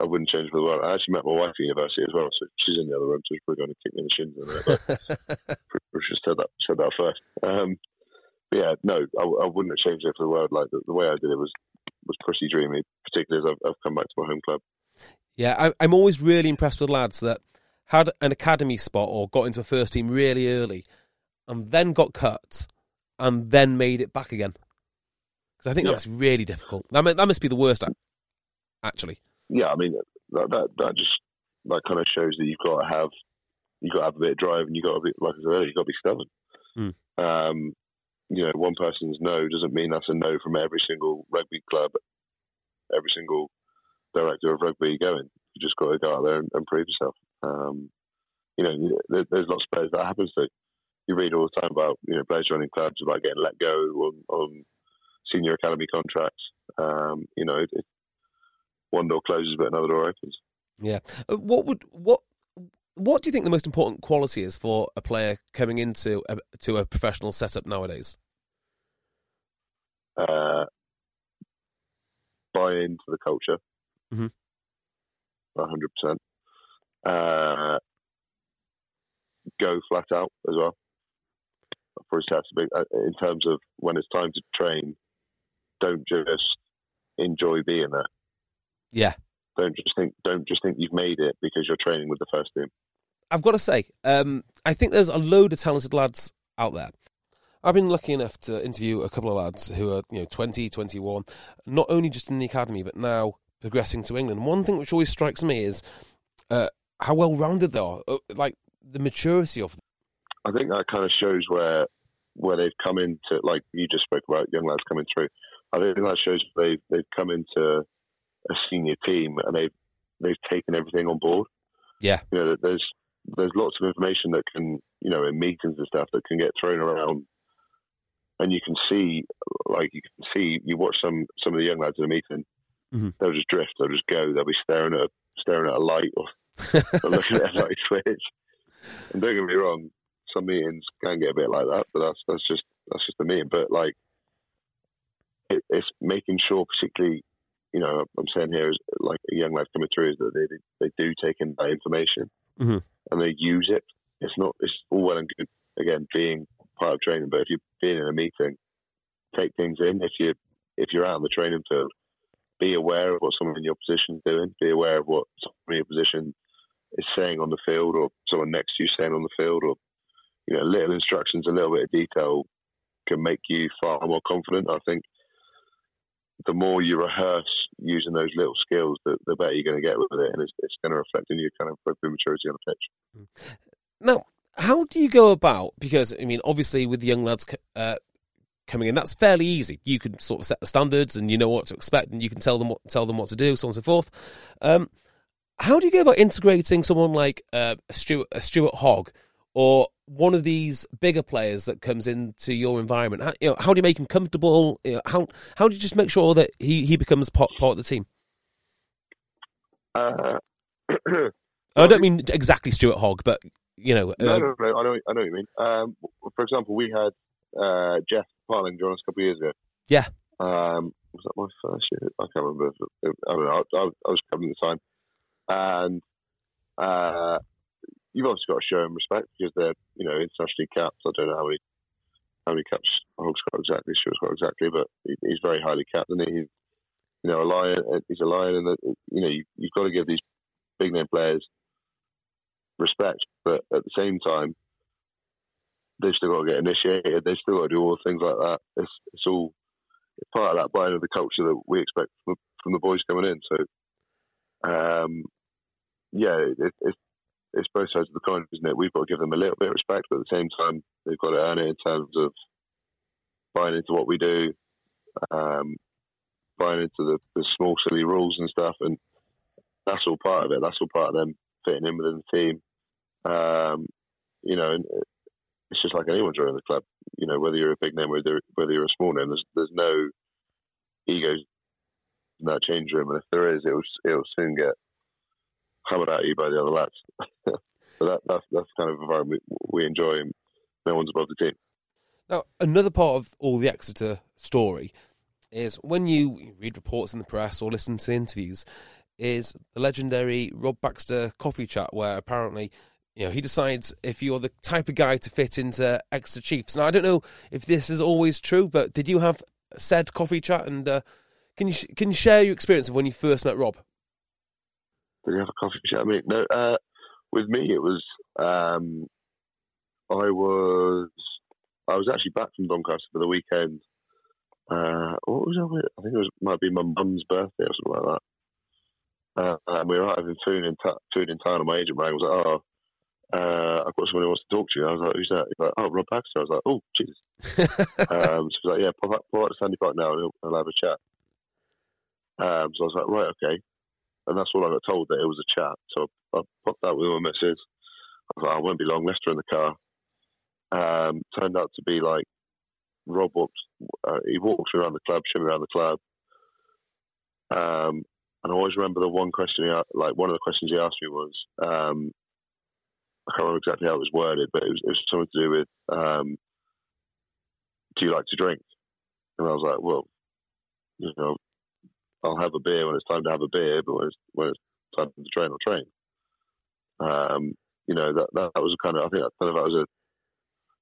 I wouldn't change for the world. I actually met my wife at university as well, so she's in the other room, so she's probably going to kick me in the shins in a minute. But we should have said that, said that first. Um, but yeah, no, I, I wouldn't have changed it for the world. Like the, the way I did it was. was pretty dreamy, particularly as I've, I've come back to my home club. Yeah, I, I'm always really impressed with lads that had an academy spot or got into a first team really early and then got cut and then made it back again. Because I think yeah. that's really difficult. That, that must be the worst, actually. Yeah, I mean, that that, that just that kind of shows that you've got to have you've got to have a bit of drive and you've got to be, like I said earlier, you've got to be stubborn. Mm. Um You know, one person's no doesn't mean that's a no from every single rugby club, every single director of rugby going. You just got to go out there and, and prove yourself. Um, you know, there, there's lots of players that happens to. You read all the time about, you know, players running clubs about getting let go on, on senior academy contracts. Um, you know, it, it, one door closes but another door opens. Yeah. What would what What do you think the most important quality is for a player coming into a, to a professional setup nowadays? Uh, buy into the culture, mm-hmm. one hundred percent. Uh, go flat out as well. For in terms of when it's time to train, don't just enjoy being there. Yeah. Don't just think. Don't just think you've made it because you're training with the first team. I've got to say, um, I think there's a load of talented lads out there. I've been lucky enough to interview a couple of lads who are, you know, twenty, twenty-one, not only just in the academy, but now progressing to England. One thing which always strikes me is uh, how well-rounded they are, like the maturity of them. I think that kind of shows where where they've come into, like you just spoke about, young lads coming through. I think that shows they've, they've come into a senior team and they've, they've taken everything on board. Yeah. You know, there's... there's lots of information that can, you know, in meetings and stuff that can get thrown around, and you can see, like you can see, you watch some, some of the young lads in a meeting, mm-hmm. they'll just drift, they'll just go, they'll be staring at a, staring at a light or, or looking at a light switch. And don't get me wrong, some meetings can get a bit like that, but that's that's just that's just the meeting. But like, it, it's making sure, particularly, you know, I'm saying here is like a young lad coming through is that they they do take in that information. Mm-hmm. And they use it. It's not. It's all well and good. Again, being part of training, but if you're being in a meeting, take things in. If you if you're out on the training field, be aware of what someone in your position is doing. Be aware of what someone in your position is saying on the field, or someone next to you saying on the field, or you know, little instructions, a little bit of detail can make you far more confident. I think the more you rehearse using those little skills, the, the better you're going to get with it, and it's, it's going to reflect in your kind of rugby maturity on the pitch. Now, how do you go about, because, I mean, obviously with the young lads uh, coming in, that's fairly easy. You can sort of set the standards and you know what to expect and you can tell them what, tell them what to do, so on and so forth. Um, how do you go about integrating someone like uh, a, Stuart, a Stuart Hogg or one of these bigger players that comes into your environment? How, you know, how do you make him comfortable? You know, how how do you just make sure that he, he becomes part, part of the team? Uh, I don't mean exactly Stuart Hogg, but, you know... No, um, no, no, no, I know, I know what you mean. Um, for example, we had uh, Jeff Parling join us a couple of years ago. Yeah. Um, was that my first year? I can't remember. I don't know. I, I was covering the time. And... Uh, You've obviously got to show them respect because they're, you know, internationally capped. I don't know how many how many caps Hogg's got exactly, Stuart's got exactly, but he, he's very highly capped, isn't he? He's, you know, a lion. He's a lion, and you know, you, you've got to give these big name players respect, but at the same time, they've still got to get initiated. They've still got to do all things like that. It's it's all it's part of that buy-in of the culture that we expect from, from the boys coming in. So, um, yeah, it, it's. It's both sides of the coin, isn't it? We've got to give them a little bit of respect, but at the same time, they've got to earn it in terms of buying into what we do, um, buying into the, the small, silly rules and stuff, and that's all part of it. That's all part of them fitting in within the team. Um, you know, and it's just like anyone joining the club. You know, whether you're a big name or whether, whether you're a small name, there's, there's no egos in that change room, and if there is, it'll, it'll soon get hammered at you by the other lads. So that, that's, that's the kind of environment we, we enjoy, and no one's above the team. Now, another part of all the Exeter story is when you read reports in the press or listen to the interviews, is the legendary Rob Baxter coffee chat where apparently, you know, he decides if you're the type of guy to fit into Exeter Chiefs. Now, I don't know if this is always true, but did you have said coffee chat, and uh, can you can you share your experience of when you first met Rob? Did you have a coffee chat? I mean, no. Uh, with me, it was um, I was I was actually back from Doncaster for the weekend. Uh, what was I? I think it was might be my mum's birthday or something like that. Uh, and we were out having food in ta- food in town, and my agent rang. I was like, "Oh, uh, I've got someone who wants to talk to you." And I was like, "Who's that?" He's like, "Oh, Rob Baxter." I was like, "Oh, Jesus." um, so he was like, "Yeah, pop up, pop up to Sandy Park now, and I'll have a chat." Um, so I was like, "Right, okay." And that's all I got told, that it was a chat. So I popped out with my missus. I was like, I won't be long, left her in the car. Um, turned out to be like, Rob walked, uh, he walked me around the club, showed me around the club. Um, and I always remember the one question, he, like one of the questions he asked me was, um, I can't remember exactly how it was worded, but it was, it was something to do with, um, do you like to drink? And I was like, well, you know, I'll have a beer when it's time to have a beer, but when it's, when it's time to train, I'll train. Um, you know, that, that that was kind of, I think that kind of that was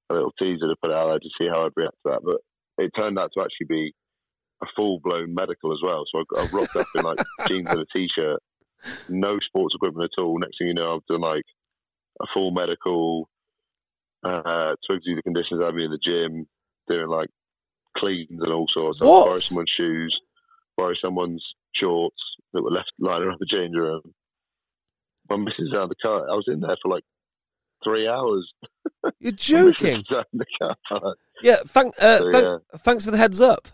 a, a little teaser to put out there to see how I'd react to that. But it turned out to actually be a full-blown medical as well. So I, I rocked up in like jeans and a T-shirt, no sports equipment at all. Next thing you know, I've done like a full medical, uh, Twigsy the conditions I had me in the gym, doing like cleans and all sorts. What? I borrowed someone's shoes. Borrow someone's shorts that were left lying around the change room. My missus out of the car. I was in there for like three hours. You're joking. Out in the car. Yeah, thank, uh, so, thank, yeah. Thanks for the heads up.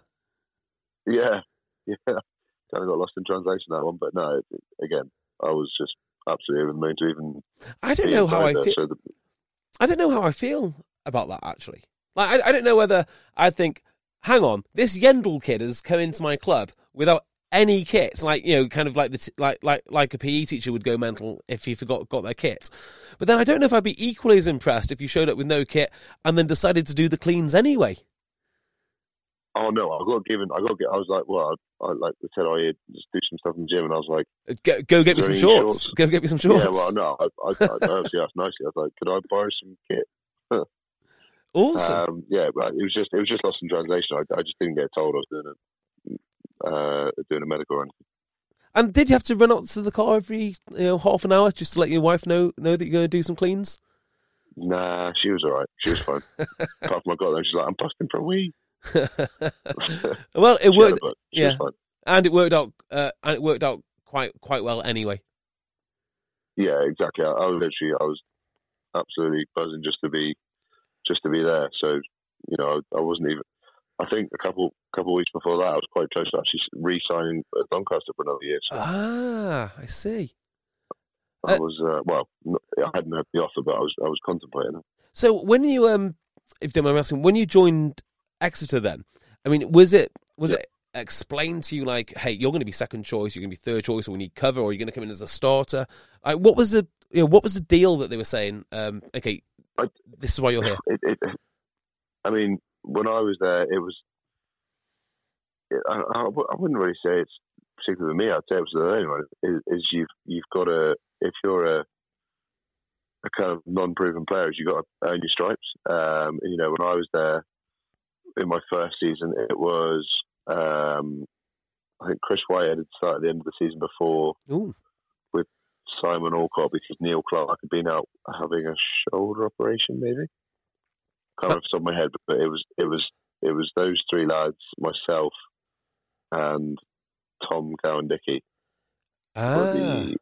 Yeah, yeah. Kind of got lost in translation that one, but no. It, again, I was just absolutely over the moon to even. I don't know how I feel. So the... I don't know how I feel about that actually. Like, I, I don't know whether I think. Hang on, this Yeandle kid has come into my club without any kit. Like, you know, kind of like the t- like like like a P E teacher would go mental if he forgot got their kit. But then I don't know if I'd be equally as impressed if you showed up with no kit and then decided to do the cleans anyway. Oh no, I got given. I got. Get, I was like, well, I, I like we said, oh yeah, just do some stuff in the gym, and I was like, go, go get me some shorts. shorts. Go get me some shorts. Yeah, well, no, I, I, I obviously asked nicely. I was like, could I borrow some kit? Awesome. Um, yeah, but it was just it was just lost in translation. I, I just didn't get told I was doing a uh, doing a medical run. And did you have to run out to the car every you know, half an hour just to let your wife know know that you're going to do some cleans? Nah, she was all right. She was fine. Apart from I got there, she's like, I'm busting for a wee. Well, it worked. Yeah, and it worked out. Uh, and it worked out quite quite well anyway. Yeah, exactly. I, I was literally, I was absolutely buzzing just to be, just to be there. So you know, I, I wasn't even. I think a couple couple of weeks before that, I was quite close to actually re-signing at Doncaster for another year. So. Ah, I see. I uh, was uh, well. I hadn't had the offer, but I was I was contemplating it. So when you um, if I'm asking, when you joined Exeter, then I mean, was it was yeah. it explained to you like, hey, you're going to be second choice, you're going to be third choice, or we need cover, or you're going to come in as a starter? Like, what was the you know what was the deal that they were saying? Um, okay, I, this is why you're here. It, it, I mean, when I was there, it was. It, I, I, I wouldn't really say it's particularly me. I'd say it was with anyone. Is, is you've you've got a if you're a a kind of non-proven player, you've got to earn your stripes. Um, you know, when I was there in my first season, it was um, I think Chris Whitehead had started at the end of the season before Ooh. with Simon Alcott because Neil Clark had been out having a shoulder operation, maybe. Can't remember off the top of my head, but it was it was it was those three lads, myself, and Tom Gow and Dickie ah. were the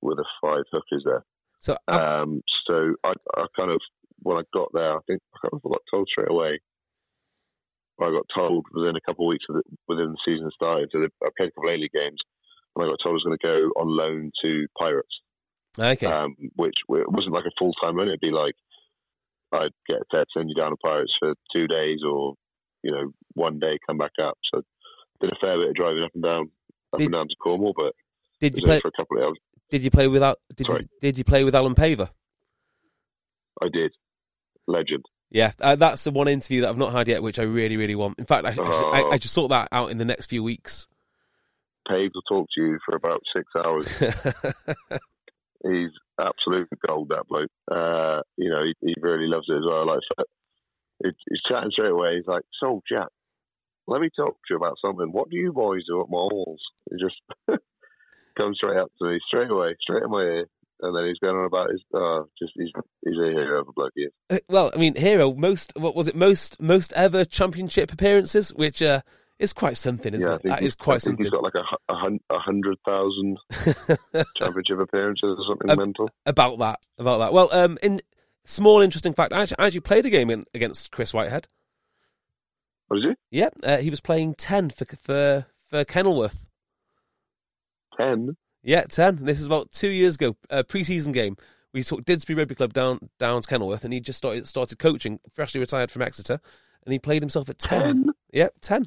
were the five hookers there. So, I... um, so I, I kind of when I got there, I think I kind of got told straight away. I got told within a couple of weeks of the, within the season started. So I played a couple of A-League games, and I got told I was going to go on loan to Pirates. Okay, um, which it wasn't like a full time loan. It'd be like I'd get a text, send you down to Pirates for two days or, you know, one day, come back up. So I did a fair bit of driving up and down, up did, and down to Cornwall, but did you play for a couple of hours. Did you play without? Did Sorry. you did you play with Alan Paver? I did. Legend. Yeah, uh, that's the one interview that I've not had yet, which I really, really want. In fact, I, oh. I, I just sort that out in the next few weeks. Paves will talk to you for about six hours. He's absolute gold, that bloke. Uh, you know, he, he really loves it as well. Like, he's chatting straight away. He's like, "So, Jack, let me talk to you about something. What do you boys do at Malls?" He just comes straight up to me, straight away, straight in my ear, and then he's going on about his. Uh, just he's he's a hero of a bloke. He is. Well, I mean, hero. Most what was it? Most most ever championship appearances, which. Uh... It's quite something, isn't yeah, it? That is quite I think something. He's got like a, a hundred thousand championship appearances or something a, mental. About that, about that. Well, um, in small interesting fact, I actually, I actually played a game in, against Chris Whitehead. Was he? Yep, uh, he was playing ten for for for Kenilworth. Ten. Yeah, ten. This is about two years ago, a pre-season game. We took Didsbury Rugby Club down down to Kenilworth, and he just started started coaching, freshly retired from Exeter, and he played himself at ten. ten? Yep, ten.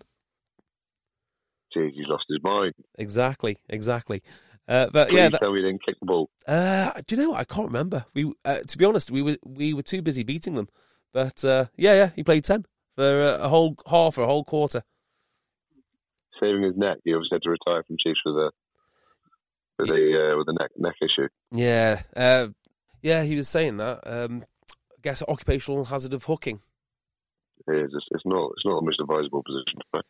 Jeez, he's lost his mind. Exactly, exactly. Uh, but Please yeah, that, tell me he didn't kick the ball. Uh, do you know what? I can't remember. We, uh, to be honest, we were we were too busy beating them. But uh, yeah, yeah, he played ten for a whole half or a whole quarter. Saving his neck, he obviously had to retire from Chiefs with a with a uh, with a neck neck issue. Yeah, uh, yeah, he was saying that. Um, I guess occupational hazard of hooking. It is. It's, it's not. It's not the most advisable position to play.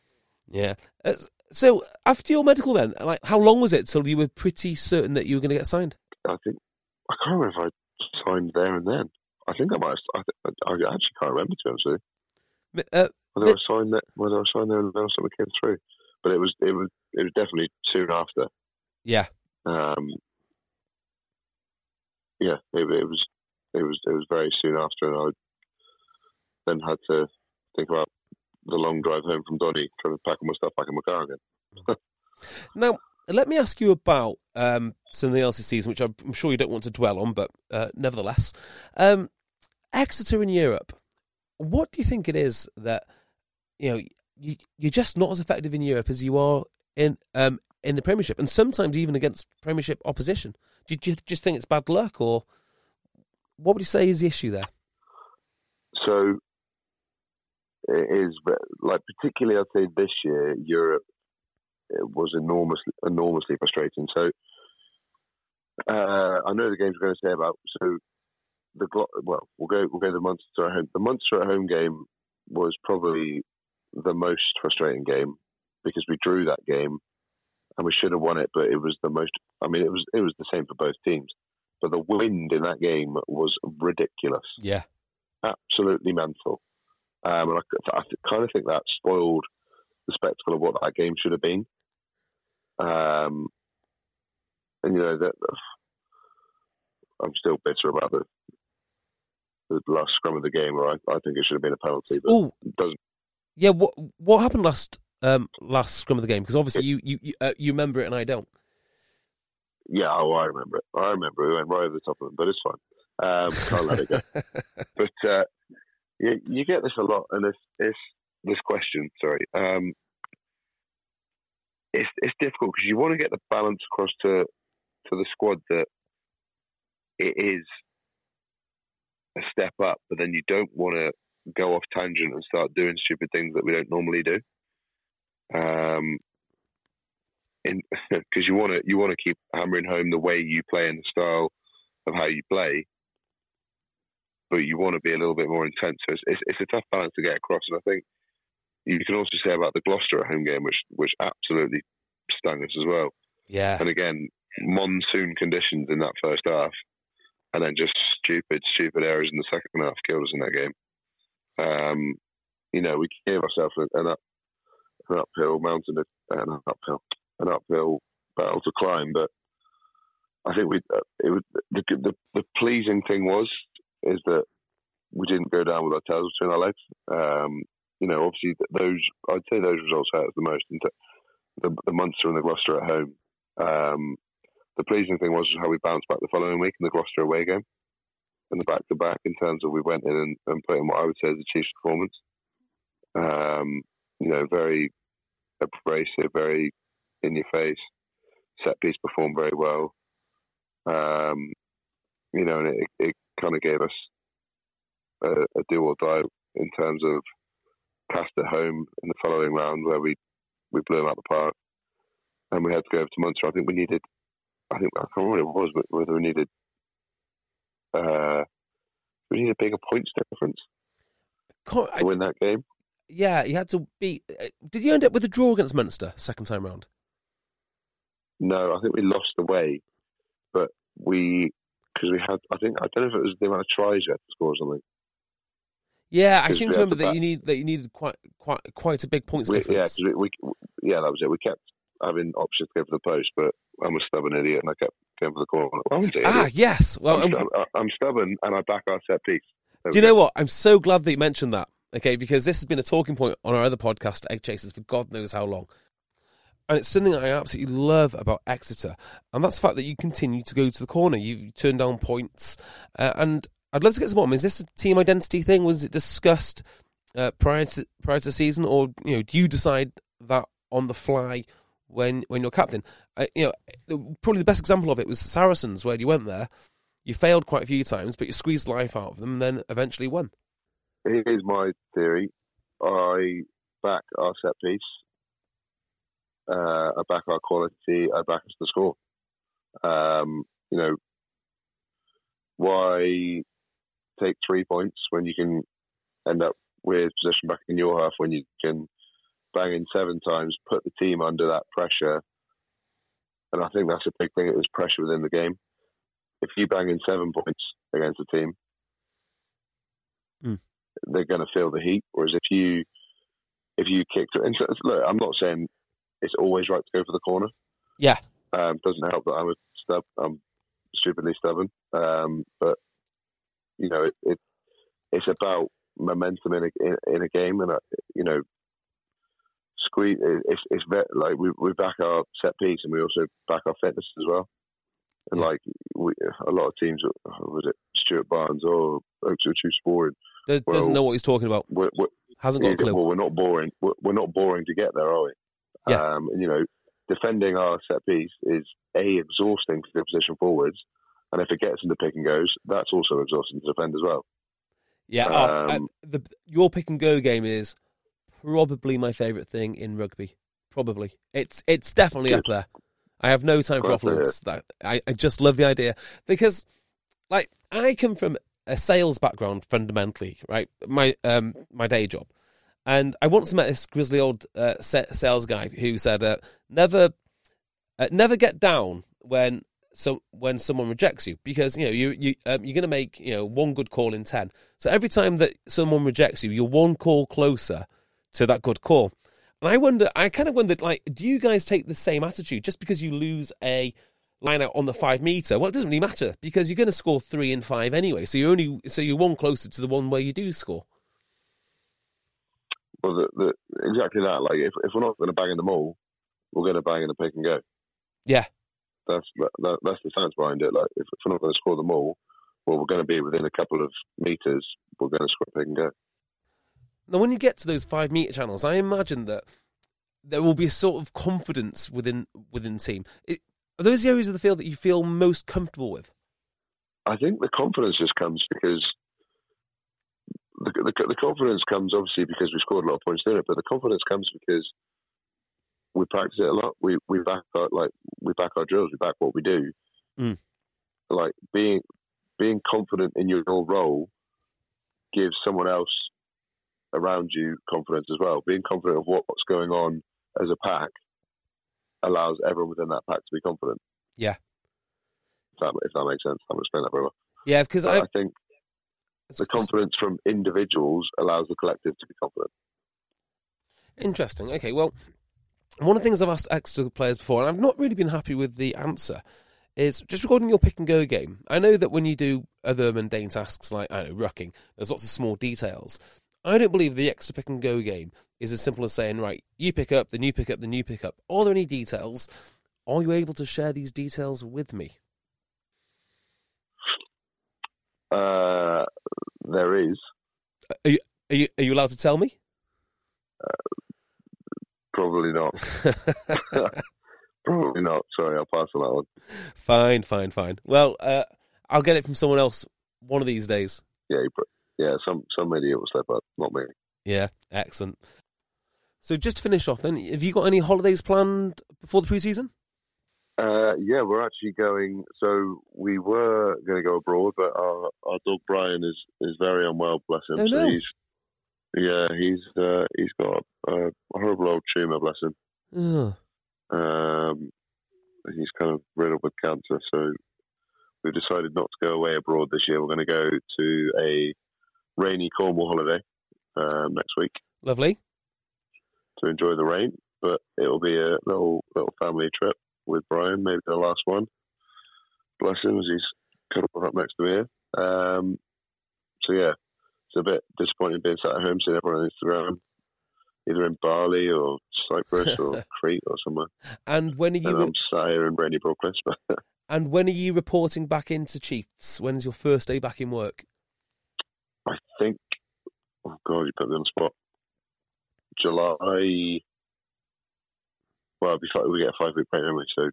Yeah. Uh, so after your medical, then, like, how long was it till you were pretty certain that you were going to get signed? I think I can't remember if I signed there and then. I think I might. Have, I, I actually can't remember to be honest with you. Uh, whether but, I signed that, whether I signed there and then, something came through. But it was, it was, it was definitely soon after. Yeah. Um. Yeah. It, it was. It was. It was very soon after, and I then had to think about the long drive home from Donny, trying to pack my stuff back in my car again. Now, let me ask you about um, something else this season, which I'm sure you don't want to dwell on, but uh, nevertheless. Um, Exeter in Europe, what do you think it is that, you know, you, you're just not as effective in Europe as you are in um, in the Premiership, and sometimes even against Premiership opposition? Do you, do you just think it's bad luck, or what would you say is the issue there? So... It is, but like particularly, I'd say this year Europe it was enormously, enormously frustrating. So uh, I know the games we're going to say about. So the well, we'll go, we'll go the Munster at home. The Munster at home game was probably the most frustrating game because we drew that game and we should have won it, but it was the most, I mean, it was it was the same for both teams. But the wind in that game was ridiculous. Yeah. Absolutely mental. Um, and I, I kind of think that spoiled the spectacle of what that game should have been. Um, and, you know, that, I'm still bitter about the, the last scrum of the game where I, I think it should have been a penalty, but Ooh. it doesn't. Yeah, what what happened last um, last scrum of the game? Because obviously you you you, uh, you remember it and I don't. Yeah, oh, I remember it. I remember it. It went right over the top of them, but it's fine. Um, can't let it go. But uh, you, you get this a lot, and it's, it's this question. Sorry, um, it's it's difficult because you want to get the balance across to to the squad that it is a step up, but then you don't want to go off tangent and start doing stupid things that we don't normally do. Um, because you want to you want to keep hammering home the way you play and the style of how you play, but you want to be a little bit more intense. So it's, it's, it's a tough balance to get across. And I think you can also say about the Gloucester at home game, which which absolutely stung us as well. Yeah. And again, monsoon conditions in that first half, and then just stupid, stupid errors in the second half killed us in that game. Um, you know, we gave ourselves an, up, an uphill mountain, an uphill, an uphill battle to climb. But I think we, it was the, the the pleasing thing was is that we didn't go down with our tails between our legs. Um, you know, obviously those, I'd say those results hurt us the most. The, the Munster and the Gloucester at home. Um, the pleasing thing was how we bounced back the following week in the Gloucester away game. And the back-to-back in terms of we went in and, and put in what I would say is the Chiefs' performance. Um, you know, very abrasive, very in-your-face. Set-piece performed very well. Um, you know, and it, it kind of gave us a, a do-or-die in terms of cast at home in the following round where we, we blew them out the park. And we had to go over to Munster. I think we needed... I think I can't remember what it was, but whether we needed... Uh, we need a bigger points difference Can't, to win that game. Yeah, you had to beat. Did you end up with a draw against Munster second time round? No, I think we lost away, but we because we had. I think I don't know if it was the amount of tries you had to score or something. Yeah, I seem to remember that you need that you needed quite quite quite a big points we, difference. Yeah, cause we, we, yeah, that was it. We kept having options to go for the post, but I'm a stubborn idiot, and I kept. Going for the corner. Well, ah, yes. Well, I'm, I'm, I'm stubborn and I back our set piece. Do you know what? I'm so glad that you mentioned that, okay, because this has been a talking point on our other podcast, Egg Chasers, for God knows how long. And it's something that I absolutely love about Exeter, and that's the fact that you continue to go to the corner. You turn down points. Uh, and I'd love to get some more. Is this a team identity thing? Was it discussed uh, prior to prior to season? Or, you know, do you decide that on the fly when when you're captain? Uh, you know, probably the best example of it was Saracens, where you went there, you failed quite a few times, but you squeezed life out of them and then eventually won. Here's my theory. I back our set piece. Uh, I back our quality. I back us to score. Um, you know, why take three points when you can end up with possession back in your half when you can bang in seven times, put the team under that pressure. And I think that's a big thing. It was pressure within the game. If you bang in seven points against a team, mm. they're going to feel the heat. Whereas if you if you kick to, and look, I'm not saying it's always right to go for the corner. Yeah, um, doesn't help that I'm a stub. I'm stupidly stubborn. Um, but you know, it, it it's about momentum in a in, in a game, and I, you know. Squeeze. It's it's like we we back our set piece and we also back our fitness as well. And yeah. like we, a lot of teams, was it Stuart Barnes or Oaks are too boring? Does, well, doesn't know what he's talking about. We're, we're, Hasn't got a clue. Well, we're not boring. We're, we're not boring to get there, are we? Yeah. Um, and you know, defending our set piece is a exhausting for the opposition forwards, and if it gets into pick and goes, that's also exhausting to defend as well. Yeah. Um, uh, the your pick and go game is. Probably my favourite thing in rugby. Probably. It's it's definitely Good. up there. I have no time for offloads. That I, I just love the idea. Because, like, I come from a sales background fundamentally, right? My um my day job. And I once met this grizzly old uh, sales guy who said, uh, never Uh, never get down when so when someone rejects you, because you know you you um, you're going to make you know one good call in ten. So every time that someone rejects you, you're one call closer to that good call. And I wonder, I kind of wondered, like, do you guys take the same attitude just because you lose a line out on the five metre? Well, it doesn't really matter because you're going to score three in five anyway. So you're only so you're one closer to the one where you do score. Well, the, the, exactly that. Like, if if we're not going to bang in the mall, we're going to bang in the pick and go. Yeah, that's that, that's the science behind it. Like, if we're not going to score the mall, well, we're going to be within a couple of metres. We're going to score a pick and go. Now, when you get to those five metre channels, I imagine that there will be a sort of confidence within within the team. It, are those the areas of the field that you feel most comfortable with? I think the confidence just comes because the, the, the confidence comes obviously because we scored a lot of points in it, but the confidence comes because we practice it a lot. We we back our, like we back our drills. We back what we do. Mm. Like being being confident in your role gives someone else around you confidence as well. Being confident of what, what's going on as a pack allows everyone within that pack to be confident. Yeah. If that, if that makes sense, I'm explaining that very well. Yeah, because I, I think the confidence from individuals allows the collective to be confident. Interesting. Okay, well, one of the things I've asked Exeter players before, and I've not really been happy with the answer, is just recording your pick-and-go game. I know that when you do other mundane tasks like, I don't know, rucking, there's lots of small details. I don't believe the Exeter pick-and-go game is as simple as saying, right, you pick up, then you pick up, then you pick up. Are there any details? Are you able to share these details with me? Uh, there is. Are you, are you, are you allowed to tell me? Uh, Probably not. Probably not. Sorry, I'll pass on that one. Fine, fine, fine. Well, uh, I'll get it from someone else one of these days. Yeah, yeah. Some some idiot will step up, not me. Yeah, excellent. So just to finish off then, have you got any holidays planned before the pre-season? Uh, yeah, we're actually going... So we were going to go abroad, but our, our dog Brian is, is very unwell, bless him. Oh, no. So he's, yeah, he's uh, he's got a, a horrible old tumour, bless him. Oh. Um, he's kind of riddled with cancer, so we've decided not to go away abroad this year. We're going to go to a rainy Cornwall holiday um, next week. Lovely. To enjoy the rain, but it'll be a little little family trip with Brian, maybe the last one. Bless him as he's cuddled up next to me here. Um, so, yeah. It's a bit disappointing being sat at home seeing everyone on Instagram, either in Bali or Cyprus or Crete or somewhere. And when are you? And re- I'm sat here in rainy Broadcast. And when are you reporting back into Chiefs? When's your first day back in work? I think. Oh God, you put me on the spot. July. Well, it'd be five, we get a five-week break, don't we? So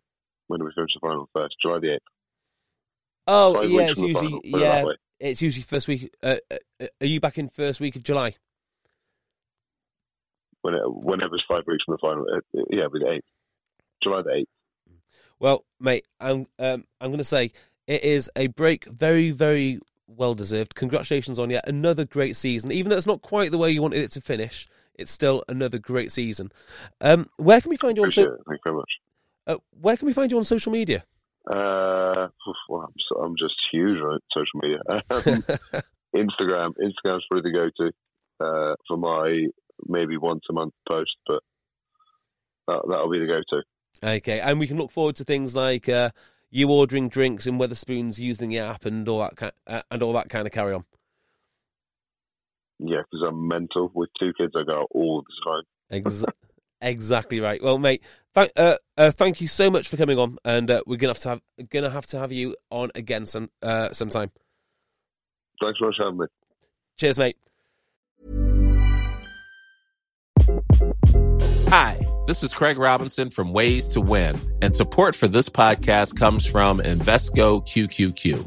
when do we finish the final first? July the eighth. Oh five yeah, it's usually final, yeah. It's usually first week. Uh, are you back in first week of July? Whenever it's five weeks from the final, uh, yeah, it'll be the eighth, July the eighth. Well, mate, I'm um, I'm going to say it is a break, very, very well deserved. Congratulations on yet another great season. Even though it's not quite the way you wanted it to finish, it's still another great season. Um, where can we find you on? So- it. Thank you very much. Uh, where can we find you on social media? Uh, well, I'm, so, I'm just huge on social media. Um, Instagram, Instagram's probably the go-to uh, for my maybe once-a-month post, but that, that'll be the go-to. Okay, and we can look forward to things like uh, you ordering drinks in Wetherspoons using the app and all that, uh, and all that kind of carry-on. Yeah, because I'm mental. With two kids, I go all the time. Exactly. Exactly right. Well, mate, th- uh, uh, thank you so much for coming on, and uh, we're gonna have to have gonna have to have you on again some uh, sometime. Thanks for having me. Cheers, mate. Hi, this is Craig Robinson from Ways to Win, and support for this podcast comes from Invesco Q Q Q.